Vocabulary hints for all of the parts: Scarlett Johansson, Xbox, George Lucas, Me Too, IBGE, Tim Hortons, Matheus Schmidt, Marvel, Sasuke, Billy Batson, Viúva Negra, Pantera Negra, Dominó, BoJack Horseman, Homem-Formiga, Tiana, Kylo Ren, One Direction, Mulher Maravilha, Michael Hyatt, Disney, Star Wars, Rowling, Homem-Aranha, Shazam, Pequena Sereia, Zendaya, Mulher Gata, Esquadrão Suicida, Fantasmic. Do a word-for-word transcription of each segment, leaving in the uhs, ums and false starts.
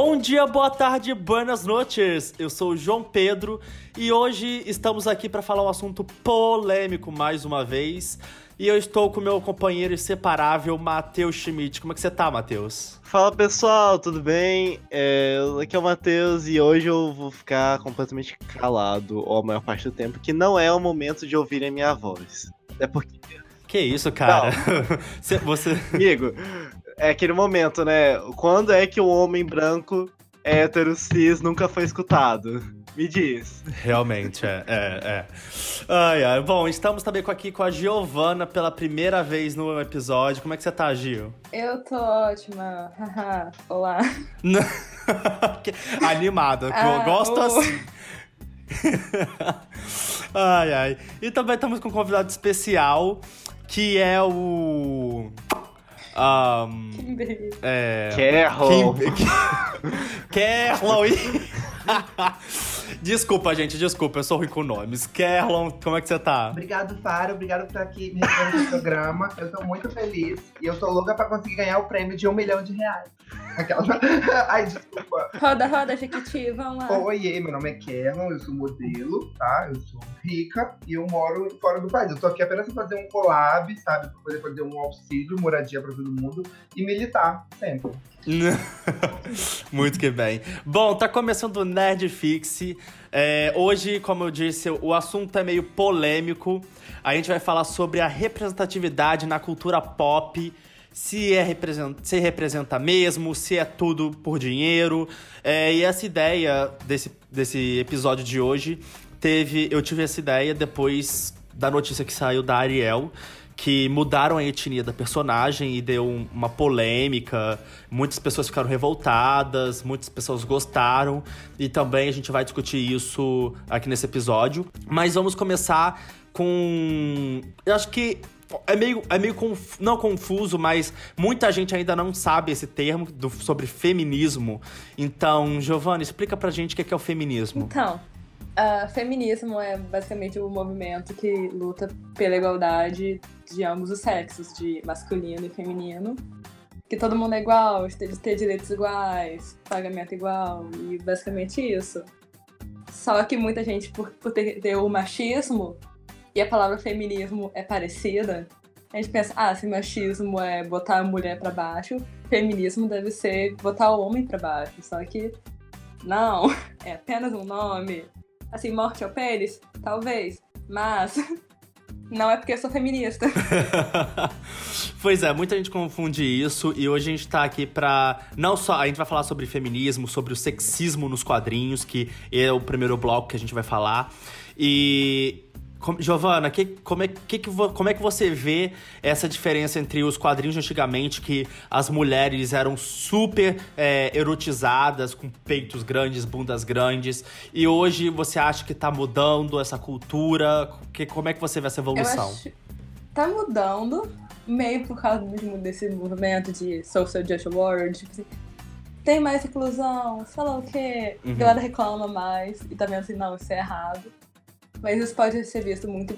Bom dia, boa tarde, buenas noches. Eu sou o João Pedro e hoje estamos aqui para falar um assunto polêmico mais uma vez. E eu estou com o meu companheiro inseparável, Matheus Schmidt. Como é que você tá, Matheus? Fala, pessoal, tudo bem? É, aqui é o Matheus e hoje eu vou ficar completamente calado a maior parte do tempo, que não é o momento de ouvir a minha voz. É porque... Que isso, cara? você, você... Amigo, é aquele momento, né? Quando é que o homem branco, hétero, cis, nunca foi escutado? Me diz. Realmente, é, é, é. Ai, ai. Bom, estamos também aqui com a Giovana pela primeira vez no episódio. Como é que você tá, Gil? Eu tô ótima. Olá. Animada. Ah, gosto uh. assim. Ai, ai. E também estamos com um convidado especial, que é o... Um, é... Kerlon. Kerlon. Desculpa, gente, desculpa, eu sou ruim com nomes. Kerlon, como é que você tá? Obrigado, Faro, obrigado por estar aqui me recebendo no programa. Eu tô muito feliz e eu tô louca pra conseguir ganhar o prêmio de um milhão de reais. Aquela... Ai, desculpa. Roda, roda, Jequiti, vamos lá. Oiê, meu nome é Kerlon, eu sou modelo, tá? Eu sou rica e eu moro fora do país. Eu tô aqui apenas pra fazer um collab, sabe? Pra poder fazer um auxílio, moradia pra todo mundo e militar, sempre. Muito que bem. Bom, tá começando o Nerd Fix. É, hoje, como eu disse, o assunto é meio polêmico. A gente vai falar sobre a representatividade na cultura pop. Se, é representa, se representa mesmo, se é tudo por dinheiro. É, e essa ideia desse, desse episódio de hoje, teve, eu tive essa ideia depois da notícia que saiu da Ariel, que mudaram a etnia da personagem e deu uma polêmica. Muitas pessoas ficaram revoltadas, muitas pessoas gostaram. E também a gente vai discutir isso aqui nesse episódio. Mas vamos começar com... Eu acho que é meio, é meio conf... não confuso, mas muita gente ainda não sabe esse termo do... sobre feminismo. Então, Giovana, explica pra gente o que é, que é o feminismo. Então... Uh, feminismo é basicamente o um movimento que luta pela igualdade de ambos os sexos, de masculino e feminino. Que todo mundo é igual, de ter direitos iguais, pagamento igual, e basicamente isso. Só que muita gente, por, por ter, ter o machismo, e a palavra feminismo é parecida, a gente pensa, ah, se machismo é botar a mulher pra baixo, feminismo deve ser botar o homem pra baixo. Só que não, é apenas um nome. Assim, morte ao pênis? Talvez. Mas não é porque eu sou feminista. Pois é, muita gente confunde isso. E hoje a gente tá aqui pra... Não só... A gente vai falar sobre feminismo, sobre o sexismo nos quadrinhos, que é o primeiro bloco que a gente vai falar. E... Giovana, que, como, é, que, como é que você vê essa diferença entre os quadrinhos de antigamente, que as mulheres eram super é, erotizadas, com peitos grandes, bundas grandes, e hoje você acha que tá mudando essa cultura? Que, como é que você vê essa evolução? Eu acho... Tá mudando, meio por causa mesmo desse movimento de Social Justice Award, tipo assim, tem mais inclusão, sei lá o quê, uhum. A galera reclama mais, e tá vendo assim, não, isso é errado. Mas isso pode ser visto muito,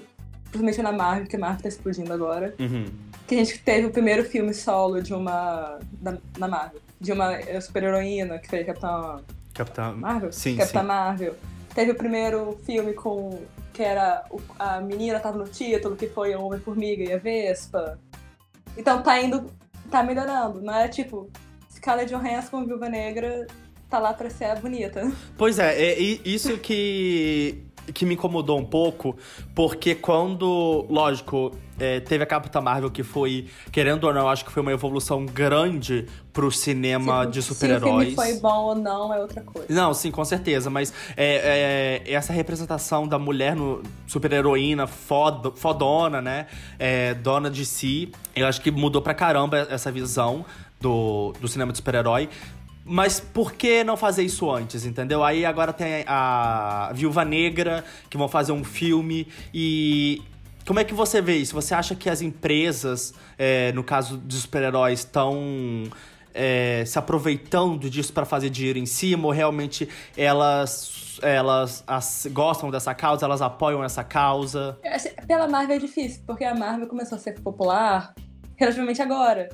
principalmente na Marvel, que a Marvel tá explodindo agora. Uhum. Que a gente teve o primeiro filme solo de uma... Da, na Marvel. De uma super-heroína, que foi Capitão... Capitão... Marvel? Sim, Capitão Marvel. Teve o primeiro filme com... Que era... A menina tava no título, que foi o Homem-Formiga e a Vespa. Então tá indo... Tá melhorando. Não é tipo... Scarlett Johansson com Viúva Negra tá lá pra ser a bonita. Pois é. é isso que... que me incomodou um pouco, porque quando, lógico, é, teve a Capitã Marvel, que foi, querendo ou não, acho que foi uma evolução grande pro cinema sim, de super-heróis. Se o filme foi bom ou não é outra coisa. Não, sim, com certeza, mas é, é, essa representação da mulher no, super-heroína, foda, fodona, né, é, dona de si, eu acho que mudou pra caramba essa visão do, do cinema de super-herói. Mas por que não fazer isso antes, entendeu? Aí agora tem a Viúva Negra, que vão fazer um filme. E como é que você vê isso? Você acha que as empresas, é, no caso de super-heróis, estão é, se aproveitando disso para fazer dinheiro em cima? Ou realmente elas, elas as, gostam dessa causa, elas apoiam essa causa? Pela Marvel é difícil, porque a Marvel começou a ser popular relativamente agora.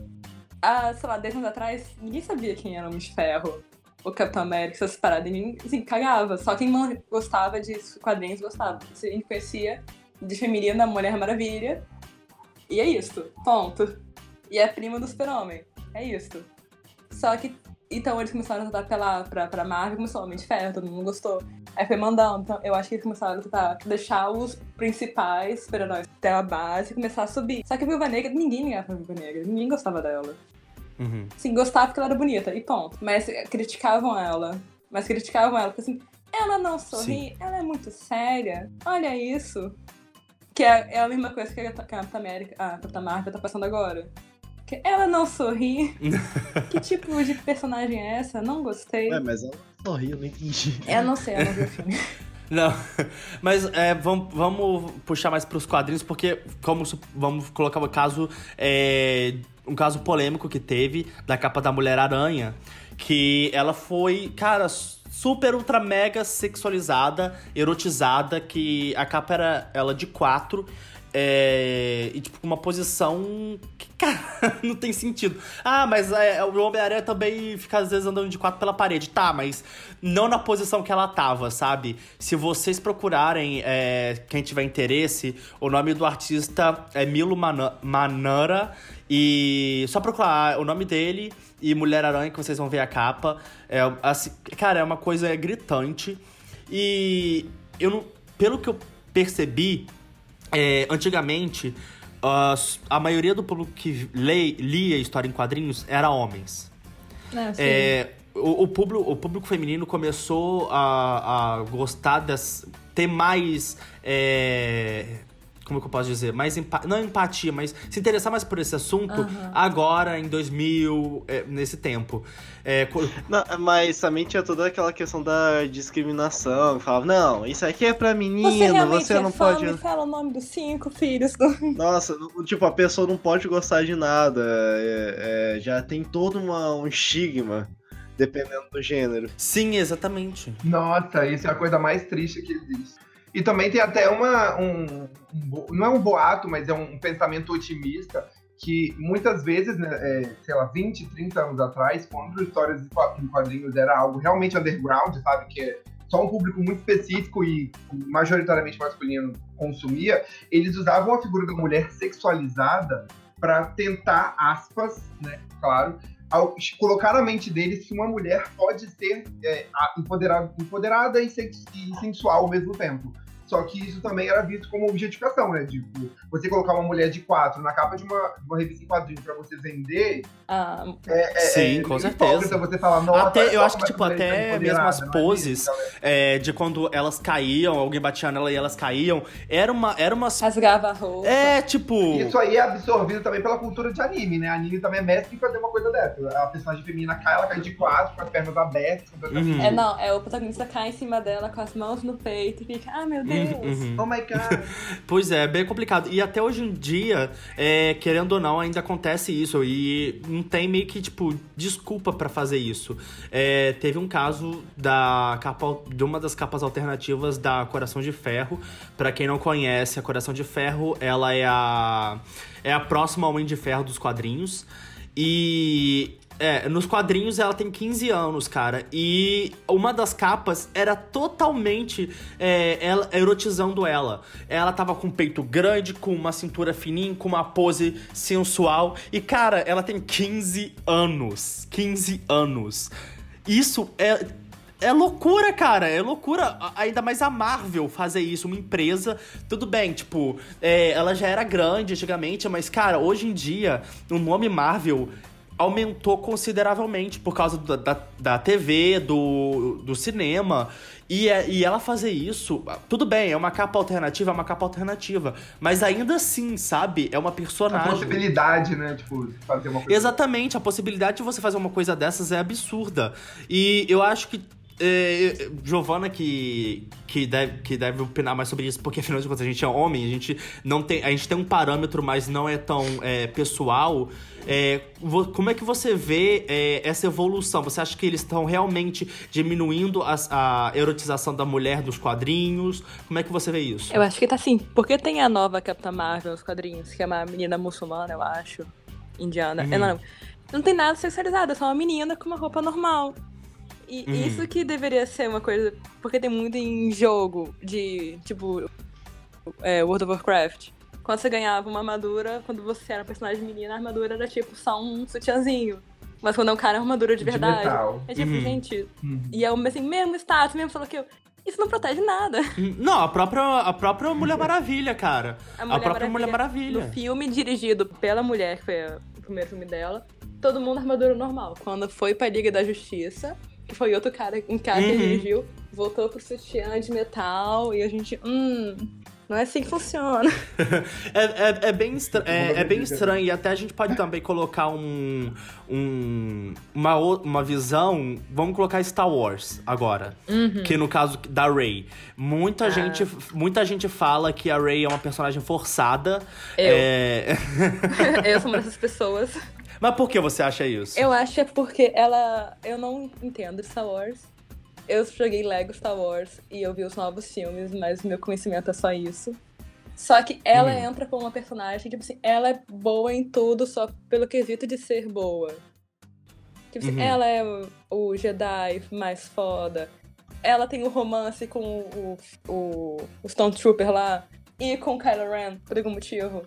Há, sei lá, dez anos atrás, ninguém sabia quem era o Homem de Ferro. o Capitão América, essas paradas, e ninguém, assim, cagava. Só quem não gostava de quadrinhos gostava. A gente conhecia de feminina da Mulher Maravilha. E é isso, ponto. E é prima do Super-Homem, é isso. Só que, então eles começaram a tentar pelar pra, pra Marvel, começou Homem de Ferro, todo mundo gostou. Aí foi mandando, então eu acho que eles começaram a tentar deixar os principais super-heróis até a base e começar a subir. Só que a Viúva Negra, ninguém ligava pra Viúva Negra, ninguém gostava dela. Uhum. Sim, gostava porque ela era bonita, e ponto. Mas criticavam ela, mas criticavam ela, porque assim, ela não sorri, sim, ela é muito séria, olha isso. Que é, é a mesma coisa que a Capitã América, a Capitã Marvel tá passando agora. Que ela não sorri. Que tipo de personagem é essa? Não gostei. Ué, mas ela não sorri, eu não entendi. Eu não sei, eu não vi o filme. Não, mas é, vamos, vamos puxar mais pros quadrinhos, porque como, vamos colocar um caso, é, um caso polêmico que teve da capa da Mulher-Aranha, que ela foi, cara, super, ultra, mega sexualizada, erotizada, que a capa era ela de quatro, é, e tipo, uma posição que, cara, não tem sentido. Ah, mas é, o Homem-Aranha também fica às vezes andando de quatro pela parede. Tá, mas não na posição que ela tava, sabe? Se vocês procurarem, é, quem tiver interesse, o nome do artista é Milo Manara, e só procurar o nome dele e Mulher-Aranha que vocês vão ver a capa. É, assim, cara, é uma coisa gritante. E eu não, pelo que eu percebi, é, antigamente, uh, a maioria do público que lê, lia história em quadrinhos era homens. É, sim. É, o, o, público, o público feminino começou a, a gostar das, ter mais... É, como que eu posso dizer? Mais empa- não empatia, mas se interessar mais por esse assunto, uhum, agora, em dois mil, é, nesse tempo. É, co- não, mas também tinha toda aquela questão da discriminação. Falava, não, isso aqui é pra menino, você, realmente você é não fã, pode... Me fala o nome dos cinco filhos. Nossa, tipo, a pessoa não pode gostar de nada. É, é, já tem todo uma, um estigma, dependendo do gênero. Sim, exatamente. Nossa, isso é a coisa mais triste que existe. E também tem até uma, um, um, não é um boato, mas é um pensamento otimista, que muitas vezes, né, é, sei lá, vinte, trinta anos atrás, quando histórias em quadrinhos era algo realmente underground, sabe, que é só um público muito específico e majoritariamente masculino consumia, eles usavam a figura da mulher sexualizada para tentar, aspas, né, claro, ao colocar na mente deles que uma mulher pode ser é, empoderada, empoderada e, sex- e sensual ao mesmo tempo. Só que isso também era visto como objetificação, né? Tipo, você colocar uma mulher de quatro na capa de uma, de uma revista em quadrinho pra você vender... Ah, é, é, sim, é, com é certeza. Você fala, nossa, até, eu acho que, tipo, até mesmo as poses é isso, é, de quando elas caíam, alguém batia nela e elas caíam, era uma... Era uma... Rasgava a roupa. É, tipo... Isso aí é absorvido também pela cultura de anime, né? Anime também é mestre em fazer uma coisa dessa. A personagem feminina cai, ela cai de quatro, com as pernas abertas. Uhum. É, não, é o protagonista cai em cima dela com as mãos no peito e fica, ah, meu Deus. Uhum. Oh my God. Pois é, bem complicado. E até hoje em dia, é, querendo ou não, ainda acontece isso. E não tem meio que, tipo, desculpa pra fazer isso. É, teve um caso da capa, de uma das capas alternativas da Coração de Ferro. Pra quem não conhece, a Coração de Ferro, ela é a, é a próxima Homem de Ferro dos quadrinhos. E... É, nos quadrinhos ela tem quinze anos, cara. E uma das capas era totalmente é, ela, erotizando ela. Ela tava com um peito grande, com uma cintura fininha, com uma pose sensual. E, cara, ela tem quinze anos. quinze anos. Isso é... É loucura, cara, é loucura, ainda mais a Marvel fazer isso, uma empresa, tudo bem, tipo, é, ela já era grande antigamente, mas, cara, hoje em dia, o nome Marvel aumentou consideravelmente por causa da, da, da T V, do, do cinema, e, e ela fazer isso, tudo bem, é uma capa alternativa, é uma capa alternativa, mas ainda assim, sabe, é uma personagem. A possibilidade, né, tipo, fazer uma coisa... Exatamente, a possibilidade de você fazer uma coisa dessas é absurda, e eu acho que É, Giovana que, que, deve, que deve opinar mais sobre isso, porque afinal de contas a gente é homem, a gente, não tem, a gente tem um parâmetro, mas não é tão é, pessoal. É, como é que você vê é, essa evolução? Você acha que eles estão realmente diminuindo as, a erotização da mulher dos quadrinhos? Como é que você vê isso? Eu acho que tá sim, porque tem a nova Capitã Marvel nos quadrinhos, que é uma menina muçulmana, eu acho, indiana. Hum. É, não, não tem nada sexualizado, é só uma menina com uma roupa normal. E hum. isso que deveria ser uma coisa... Porque tem muito em jogo de, tipo, é, World of Warcraft. Quando você ganhava uma armadura, quando você era um personagem menina, a armadura era, tipo, só um sutiãzinho. Mas quando é um cara, é uma armadura de verdade. De é tipo, uhum. gente... Uhum. E é assim, mesmo status, mesmo falou que eu... Isso não protege nada. Não, a própria, a própria Mulher Maravilha, cara. A, Mulher a própria Maravilha, Mulher Maravilha. No filme dirigido pela mulher, que foi o primeiro filme dela, todo mundo armadura normal. Quando foi pra Liga da Justiça, que foi outro cara em casa uhum. que dirigiu, voltou pro sutiã de metal e a gente... Hum... Não é assim que funciona. é, é, é, bem estra- é, é bem estranho. E até a gente pode também colocar um... um uma, uma visão... Vamos colocar Star Wars agora. Uhum. Que no caso da Rey. Muita, ah. gente, muita gente fala que a Rey é uma personagem forçada. Eu. É... Eu sou uma dessas pessoas. Mas por que você acha isso? Eu acho é porque ela... Eu não entendo Star Wars. Eu joguei Lego Star Wars e eu vi os novos filmes, mas meu conhecimento é só isso. Só que ela hum. entra como uma personagem, tipo assim, ela é boa em tudo só pelo quesito de ser boa. Tipo uhum. assim, ela é o Jedi mais foda. Ela tem o um romance com o, o, o Stormtrooper lá e com o Kylo Ren, por algum motivo.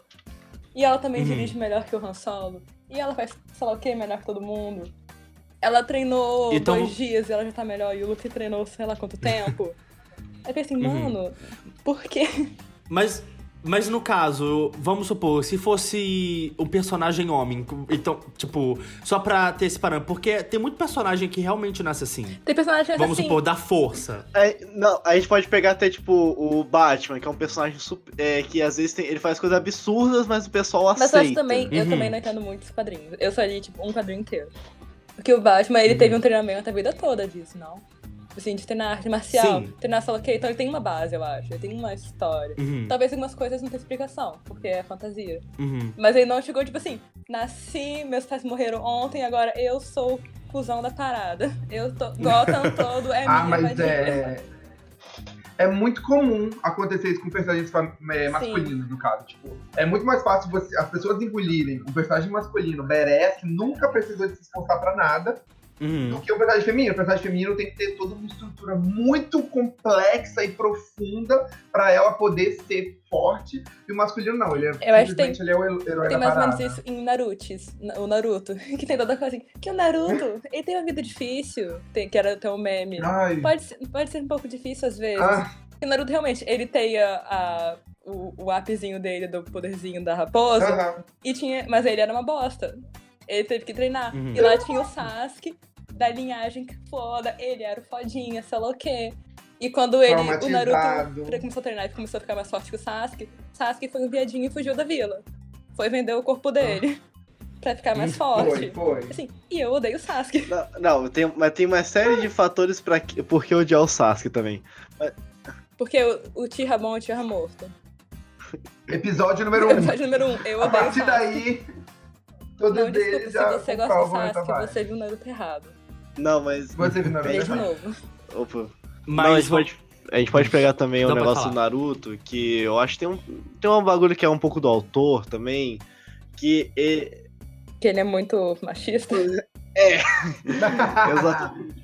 E ela também uhum. dirige melhor que o Han Solo. E ela faz, sei lá o que, melhor que todo mundo. Ela treinou então... dois dias e ela já tá melhor. E o Luke treinou sei lá quanto tempo. Aí eu pensei, mano, uhum. por quê? Mas, mas no caso, vamos supor, se fosse o personagem homem, então, tipo, só pra ter esse parâmetro. Porque tem muito personagem que realmente nasce assim. Tem personagem vamos assim. Vamos supor, da força. É, não, a gente pode pegar até, tipo, o Batman, que é um personagem super, é, que às vezes tem, ele faz coisas absurdas, mas o pessoal mas aceita. Mas eu acho também, uhum. eu também não entendo muito os quadrinhos. Eu só li, tipo, um quadrinho inteiro. Porque o Batman, ele uhum. teve um treinamento a vida toda disso, não? Assim, de treinar arte marcial, Sim. treinar solo, ok, então ele tem uma base, eu acho. Ele tem uma história. Uhum. Talvez algumas coisas não tenham explicação, porque é fantasia. Uhum. Mas ele não chegou, tipo assim, nasci, meus pais morreram ontem, agora eu sou o cuzão da parada. Eu tô, Gotham todo é minha. Ah, mas é... é muito comum acontecer isso com personagens masculinos, Sim. no caso. Tipo, é muito mais fácil você, as pessoas engolirem um personagem masculino, badass, que nunca precisou de se esforçar pra nada, uhum. do que o personagem feminino. O personagem feminino tem que ter toda uma estrutura muito complexa e profunda pra ela poder ser forte. E o masculino não, ele é, simplesmente tem, ele é o herói tem da mais ou menos isso em Narutis, o Naruto, que tem toda coisa assim, que o Naruto, ele tem uma vida difícil, tem, que era até um meme. Pode ser, pode ser um pouco difícil às vezes. Ah. O Naruto realmente, ele tem a, a, o, o appzinho dele, do poderzinho da raposa, uhum. e tinha, mas ele era uma bosta. Ele teve que treinar. Uhum. E lá tinha o Sasuke, da linhagem foda, ele era o fodinha, sei lá o quê. E quando ele, o Naruto começou a treinar e começou a ficar mais forte que o Sasuke, Sasuke foi um viadinho e fugiu da vila. Foi vender o corpo dele ah. pra ficar mais forte. Foi, foi. Assim, e eu odeio o Sasuke. Não, não tem, mas tem uma série de fatores pra que, por que odiar o Sasuke também. Mas... Porque o, o Tira bom é o Tira morto. Episódio número um. Episódio número um, eu odeio o Sasuke. A partir daí, todos não, desculpa, eles já... se você gosta do Sasuke, você viu o Naruto errado. Não, mas... Você viu o Naruto errado. De novo. Opa. Mas não, a, gente pode, a gente pode pegar também o um negócio do Naruto, que eu acho que tem um, tem um bagulho que é um pouco do autor também, que ele... Que ele é muito machista. É, exatamente.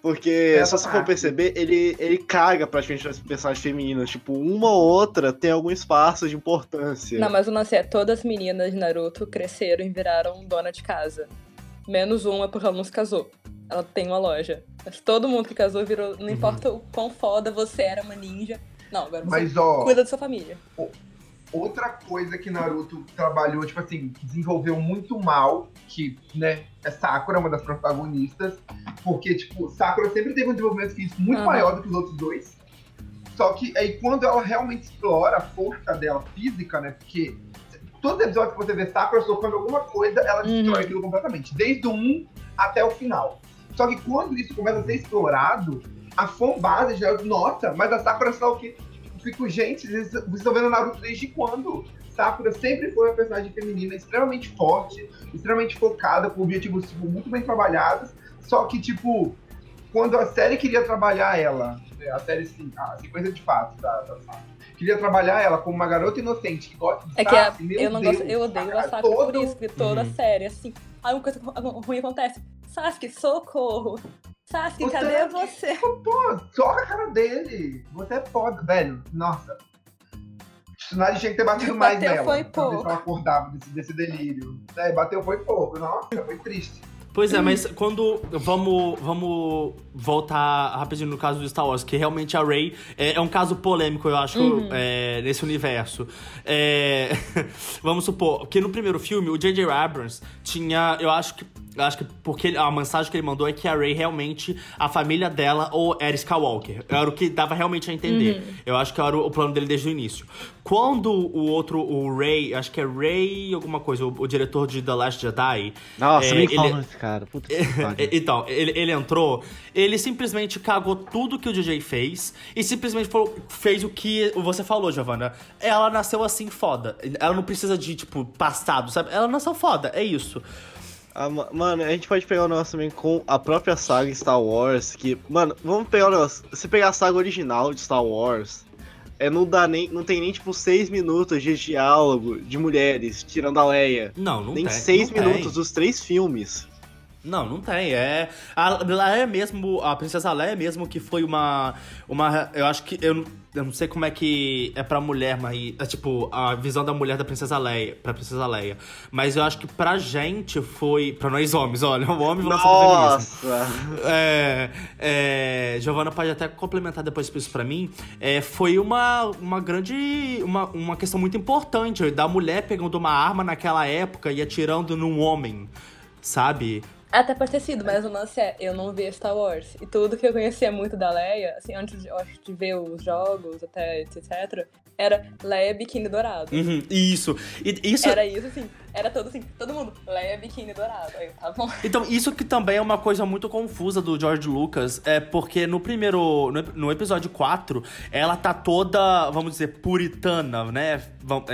Porque, se você for perceber, ele, ele caga praticamente as personagens femininas. Tipo, uma ou outra tem algum espaço de importância. Não, mas o lance é, todas as meninas de Naruto cresceram e viraram dona de casa. Menos uma, porque ela não se casou. Ela tem uma loja. Mas todo mundo que casou virou... Não importa o quão foda você era uma ninja. Não, agora você Mas, ó, cuida da sua família. Outra coisa que Naruto trabalhou, tipo assim, desenvolveu muito mal, que, né, é Sakura, uma das protagonistas. Porque, tipo, Sakura sempre teve um desenvolvimento físico muito uhum. maior do que os outros dois. Só que aí quando ela realmente explora a força dela física, né, porque... Todos os episódios que você vê Sakura socando alguma coisa, ela destrói uhum. aquilo completamente. Desde o um até o final. Só que quando isso começa a ser explorado, a fanbase já nossa, mas a Sakura só o que... Fico, gente, vocês estão vendo Naruto desde quando? Sakura sempre foi uma personagem feminina extremamente forte, extremamente focada, com objetivos tipo, muito bem trabalhados. Só que, tipo, quando a série queria trabalhar ela, a série, sim, a sequência de fatos da, da Sakura, queria trabalhar ela como uma garota inocente que gosta de é Sasuke, meu eu não Deus, gosto, eu odeio cara, a Sasuke todo... por isso, que toda uhum. série, assim, alguma coisa ruim acontece, Sasuke, socorro, Sasuke, cadê você? Pô, joga a cara dele. Você pode, velho. Nossa. Personagem tinha que ter batido bateu mais nela. Bateu foi pouco. Ela acordava desse, desse delírio. É, bateu foi pouco. Nossa, foi triste. Pois é, mas quando... Vamos, vamos voltar rapidinho no caso do Star Wars, que realmente a Rey é, é um caso polêmico, eu acho, uhum. é, nesse universo. É, vamos supor que no primeiro filme, o J J Abrams tinha... Eu acho que... Acho que porque a mensagem que ele mandou é que a Rey realmente, a família dela ou era Skywalker. Era o que dava realmente a entender. Uhum. Eu acho que era o plano dele desde o início. Quando o outro, o Rey, acho que é Rey alguma coisa, o, o diretor de The Last Jedi... Nossa, é, me ele, calma esse cara. Puta que pariu. Então, ele, ele entrou, ele simplesmente cagou tudo que o D J fez e simplesmente falou, fez o que você falou, Giovana. Ela nasceu assim, foda. Ela não precisa de, tipo, passado, sabe? Ela nasceu foda, é isso. Ah, mano, a gente pode pegar o negócio também com a própria saga Star Wars, que... Mano, vamos pegar o negócio... Se pegar a saga original de Star Wars, é, não, dá nem, não tem nem, tipo, seis minutos de diálogo de mulheres, tirando a Leia. Não, não tem. Nem seis minutos dos três filmes. Não, não tem, é... A Leia mesmo, a Princesa Leia mesmo, que foi uma... uma eu acho que... Eu, eu não sei como é que é pra mulher, mas... É, tipo, a visão da mulher da Princesa Leia, pra Princesa Leia. Mas eu acho que pra gente foi... Pra nós homens, olha, o homem... Nossa! É, é, Giovana pode até complementar depois isso pra mim. É, foi uma, uma grande... Uma, uma questão muito importante, da mulher pegando uma arma naquela época e atirando num homem, sabe? Até pode ter sido, mas o lance é, eu não via Star Wars. E tudo que eu conhecia muito da Leia, assim, antes de, antes de ver os jogos, até etcétera, era Leia biquíni dourado. Uhum, isso. E, isso. Era isso, assim. Era todo assim, todo mundo, Leia biquíni dourado. Aí, tá bom. Então, isso que também é uma coisa muito confusa do George Lucas, é porque no primeiro, no, no episódio quatro, ela tá toda, vamos dizer, puritana, né?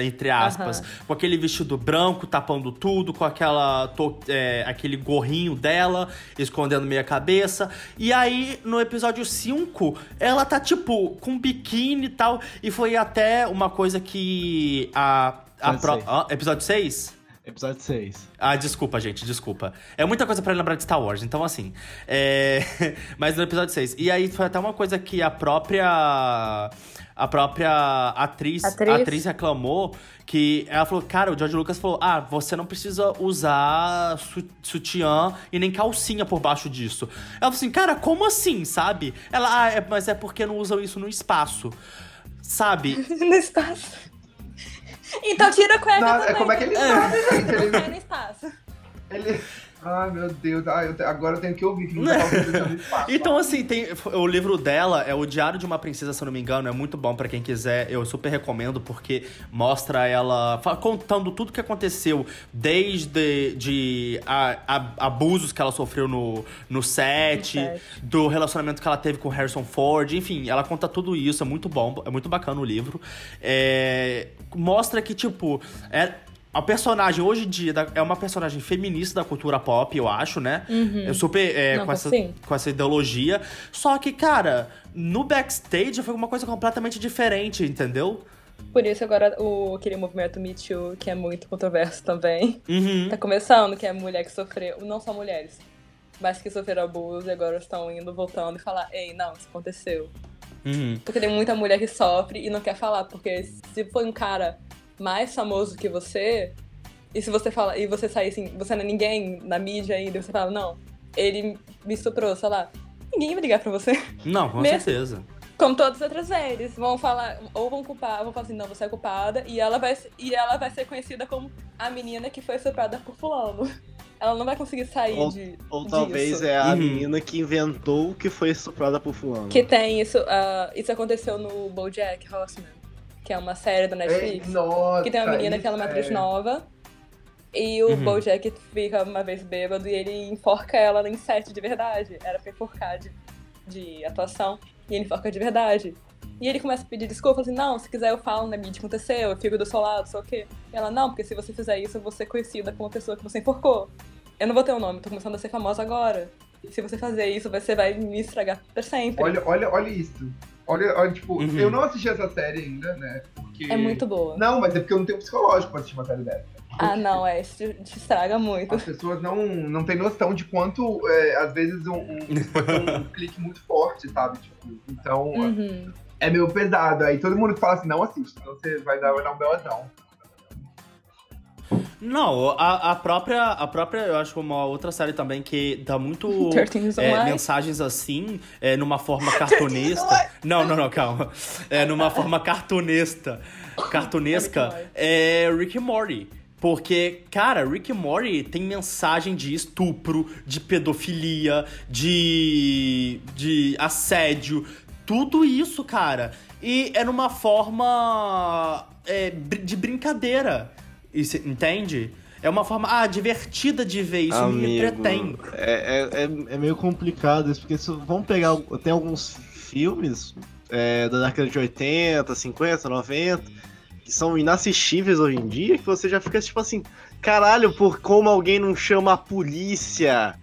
Entre aspas. Uhum. Com aquele vestido branco, tapando tudo, com aquela, to, é, aquele gorrinho dela, escondendo meia cabeça. E aí, no episódio cinco, ela tá, tipo, com biquíni e tal. E foi até uma coisa que a... a pro... ah, episódio seis? Episódio seis. Ah, desculpa, gente, desculpa. É muita coisa pra lembrar de Star Wars, então assim... É... Mas no episódio seis. E aí, foi até uma coisa que a própria... A própria atriz, atriz. atriz reclamou que ela falou, cara, o George Lucas falou, ah, você não precisa usar su- sutiã e nem calcinha por baixo disso. Ela falou assim, cara, como assim, sabe? Ela, ah, é, mas é porque não usam isso no espaço, sabe? No espaço. Então tira a cueca não, também. Como é que ele sabe, gente? Ele não é no espaço. Ele... Ai, meu Deus. Ai, eu te... Agora eu tenho que ouvir. Que não tá então, assim, tem... o livro dela é O Diário de uma Princesa, se eu não me engano. É muito bom pra quem quiser. Eu super recomendo, porque mostra ela contando tudo que aconteceu. Desde de a, a, abusos que ela sofreu no, no set. Okay. Do relacionamento que ela teve com Harrison Ford. Enfim, ela conta tudo isso. É muito bom. É muito bacana o livro. É... Mostra que, tipo... É... A personagem, hoje em dia, é uma personagem feminista da cultura pop, eu acho, né? Uhum. É super... É, não, com, essa, com essa ideologia. Só que, cara, no backstage foi uma coisa completamente diferente, entendeu? Por isso agora o, aquele movimento Me Too, que é muito controverso também. Uhum. Tá começando, que é mulher que sofreu... Não só mulheres, mas que sofreram abuso e agora estão indo, voltando e falar, ei, não, isso aconteceu. Uhum. Porque tem muita mulher que sofre e não quer falar, porque se for um cara... mais famoso que você, e se você fala, e você sair assim, você não é ninguém na mídia ainda, e você fala, não, ele me estuprou, sei lá, ninguém vai ligar pra você. Não, com mesmo, certeza. Como todas as outras vezes, vão falar, ou vão culpar, vão falar assim, não, você é culpada, e ela vai, e ela vai ser conhecida como a menina que foi estuprada por fulano. Ela não vai conseguir sair ou, de Ou disso. Talvez é a uhum. menina que inventou que foi estuprada por fulano. Que tem isso, uh, isso aconteceu no BoJack Horseman. Que é uma série da Netflix. Ei, nossa, que tem uma menina que ela é uma atriz nova. E o uhum. BoJack fica uma vez bêbado e ele enforca ela em set de verdade. Era pra enforcar de, de atuação. E ele enforca de verdade. E ele começa a pedir desculpa, assim, não, se quiser eu falo na mídia o que aconteceu, eu fico do seu lado, sei o quê. E ela, não, porque se você fizer isso, eu vou ser conhecida como a pessoa que você enforcou. Eu não vou ter um nome, tô começando a ser famosa agora. E se você fazer isso, você vai me estragar pra sempre. Olha, olha, olha isso. Olha, olha, tipo, uhum. eu não assisti essa série ainda, né? Porque... É muito boa. Não, mas é porque eu não tenho psicológico pra assistir uma série dessa. Ah, não, é, isso te, te estraga muito. As pessoas não, não têm noção de quanto, é, às vezes, um, um, um clique muito forte, sabe? Tipo, então, uhum. é meio pesado. Aí todo mundo fala assim, não assiste, então você vai dar, vai dar um beladão. Não, a, a própria, a própria, eu acho que uma outra série também que dá muito é, mensagens assim, é, numa forma cartunista. Não, não, não, calma. É, numa forma cartunista, cartunesca, é Rick and Morty. Porque, cara, Rick and Morty tem mensagem de estupro, de pedofilia, de, de assédio, tudo isso, cara. E é numa forma é, de brincadeira. Isso, entende? É uma forma ah, divertida de ver isso, amigo, me entretém. É, é, é meio complicado isso, porque se vamos pegar. Tem alguns filmes é, da década de oitenta, cinquenta, noventa, que são inassistíveis hoje em dia, que você já fica tipo assim, caralho, por como alguém não chama a polícia?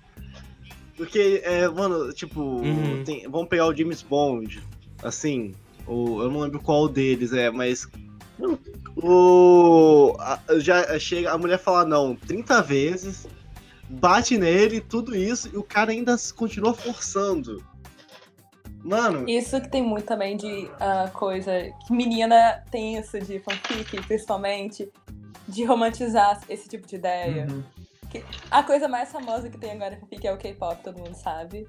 Porque, é, mano, tipo, uhum. tem, vamos pegar o James Bond, assim, ou, eu não lembro qual deles é, mas. O... A, já chega, a mulher fala não trinta vezes, bate nele, tudo isso, e o cara ainda continua forçando. Mano... Isso que tem muito também de uh, coisa... Que menina tem isso de fanfic, principalmente, de romantizar esse tipo de ideia. Uhum. Que a coisa mais famosa que tem agora em fanfic é o K-Pop, todo mundo sabe.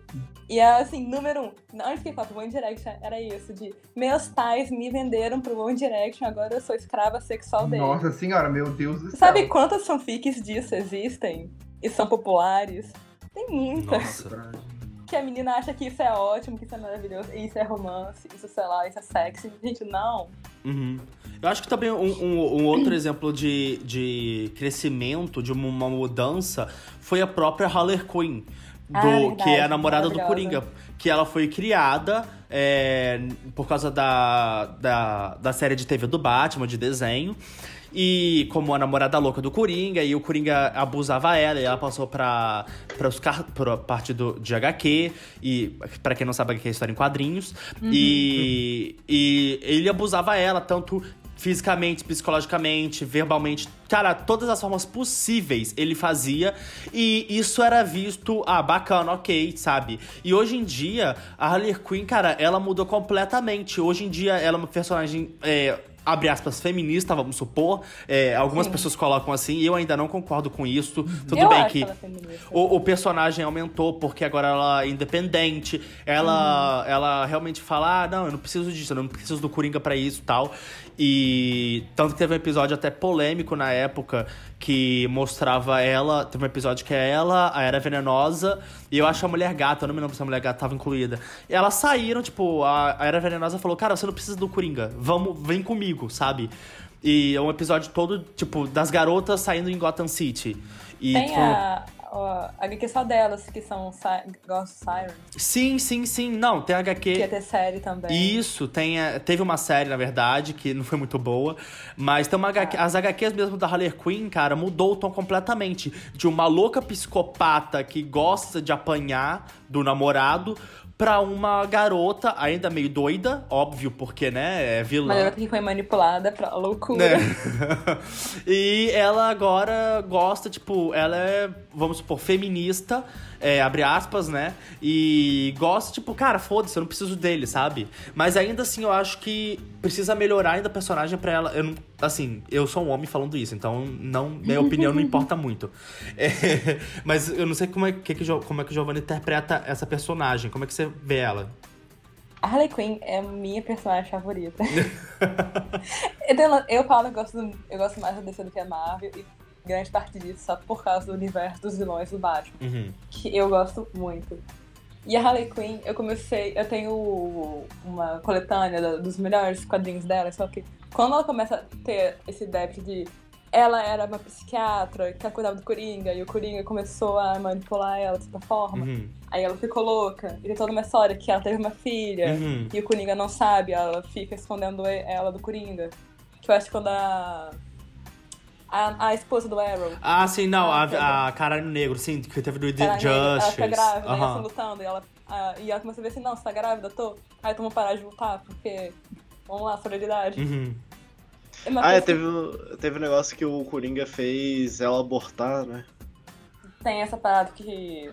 E é assim, número um, não é de K-Pop, One Direction era isso, de meus pais me venderam pro One Direction, agora eu sou escrava sexual dele. Nossa senhora, meu Deus do céu. Sabe quantas fanfics disso existem? E são populares? Tem muitas. Nossa. Que a menina acha que isso é ótimo, que isso é maravilhoso, isso é romance, isso sei lá, isso é sexy. Gente, não. Uhum. Eu acho que também um, um, um outro exemplo de, de crescimento, de uma mudança, foi a própria Harley Quinn, do, ah, verdade, que é a namorada do Coringa, que ela foi criada é, por causa da, da, da série de T V do Batman, de desenho. E como a namorada louca do Coringa, e o Coringa abusava ela, e ela passou pra, pra, os car- pra parte do, de H Q, e pra quem não sabe, H Q é história em quadrinhos, uhum. e, e ele abusava ela, tanto fisicamente, psicologicamente, verbalmente, cara, todas as formas possíveis ele fazia, e isso era visto, ah, bacana, ok, sabe? E hoje em dia, a Harley Quinn, cara, ela mudou completamente, hoje em dia ela é uma personagem... É, abre aspas, feminista, vamos supor. É, algumas Sim. pessoas colocam assim, e eu ainda não concordo com isso. Tudo eu bem acho que ela feminista. O, o personagem aumentou, porque agora ela é independente. Ela, uhum. ela realmente fala, ah, não, eu não preciso disso, eu não preciso do Coringa pra isso e tal. E tanto que teve um episódio até polêmico na época, que mostrava ela, teve um episódio que é ela, a Era Venenosa, e eu acho a Mulher Gata, eu não me lembro se a Mulher Gata tava incluída. E elas saíram, tipo, a, a Era Venenosa falou, cara, você não precisa do Coringa, vamos, vem comigo, sabe? E é um episódio todo, tipo, das garotas saindo em Gotham City. E, Tem tipo, a... a H Q só delas, que são Ghost Sirens. Sim, sim, sim. Não, tem a H Q... Que ia ter série também. Isso, tem a... teve uma série, na verdade, que não foi muito boa. Mas tem uma ah. H Q... as H Qs mesmo da Harley Quinn, cara, mudou o tom completamente. De uma louca psicopata que gosta de apanhar do namorado... Pra uma garota ainda meio doida, óbvio, porque, né, é vilã. Uma garota que foi manipulada pra loucura. Né? E ela agora gosta, tipo, ela é, vamos supor, feminista, é, abre aspas, né? E gosta, tipo, cara, foda-se, eu não preciso dele, sabe? Mas ainda assim, eu acho que precisa melhorar ainda a personagem pra ela... Eu não, assim, eu sou um homem falando isso, então não, minha opinião não importa muito. É, mas eu não sei como é que, como é que o Giovanni interpreta essa personagem, como é que você vê ela? A Harley Quinn é a minha personagem favorita. eu, eu, Paulo, eu gosto, eu gosto mais da D C do que a Marvel, e grande parte disso só por causa do universo dos vilões do Batman, uhum. que eu gosto muito. E a Harley Quinn, eu comecei, eu tenho uma coletânea dos melhores quadrinhos dela, só que quando ela começa a ter esse débito de ela era uma psiquiatra que cuidava do Coringa, e o Coringa começou a manipular ela de certa forma, uhum. aí ela ficou louca, e tem toda uma história que ela teve uma filha, uhum. e o Coringa não sabe, ela fica escondendo ela do Coringa, que eu acho que quando a... A, a esposa do Arrow. Ah, sim, não, a, a Caralho Negro, sim, que teve do Justice. Ela fica grávida, uhum. e elas estão lutando, e ela, a, e ela começa a ver assim, não, você tá grávida, tô. Aí tu vamos parar de lutar, porque, vamos lá, solidariedade. Uhum. É uma ah, é, teve, que... teve um negócio que o Coringa fez ela abortar, né? Tem essa parada que...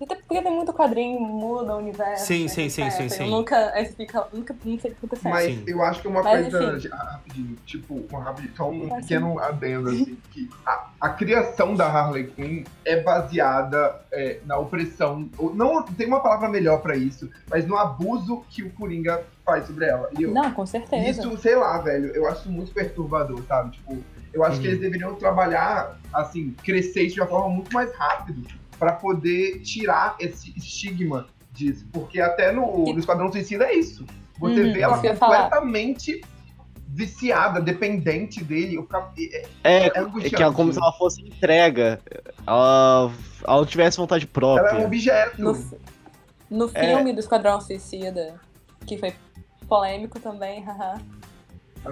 Até porque tem muito quadrinho, muda o universo. Sim, né? sim, sim, é, sim, sim. Eu nunca explico, nunca não sei o que aconteceu. Mas sim. eu acho que uma Mas, coisa, enfim. rapidinho, tipo, um rapidinho, só um Mas, pequeno sim. adendo, assim, que a, a criação da Harley Quinn é baseada é, na opressão, ou, não tem uma palavra melhor pra isso, mas no abuso que o Coringa faz sobre ela. E eu, não, com certeza. Isso, sei lá, velho, eu acho muito perturbador, sabe? Tipo, eu acho hum. que eles deveriam trabalhar, assim, crescer de uma forma muito mais rápida, pra poder tirar esse estigma disso. Porque até no, no Esquadrão Suicida é isso. Você hum, vê ela completamente viciada, dependente dele. É, é, é que ela, como se ela fosse entrega. Ela, ela tivesse vontade própria. Ela é um objeto. No, no filme é. do Esquadrão Suicida, que foi polêmico também, haha.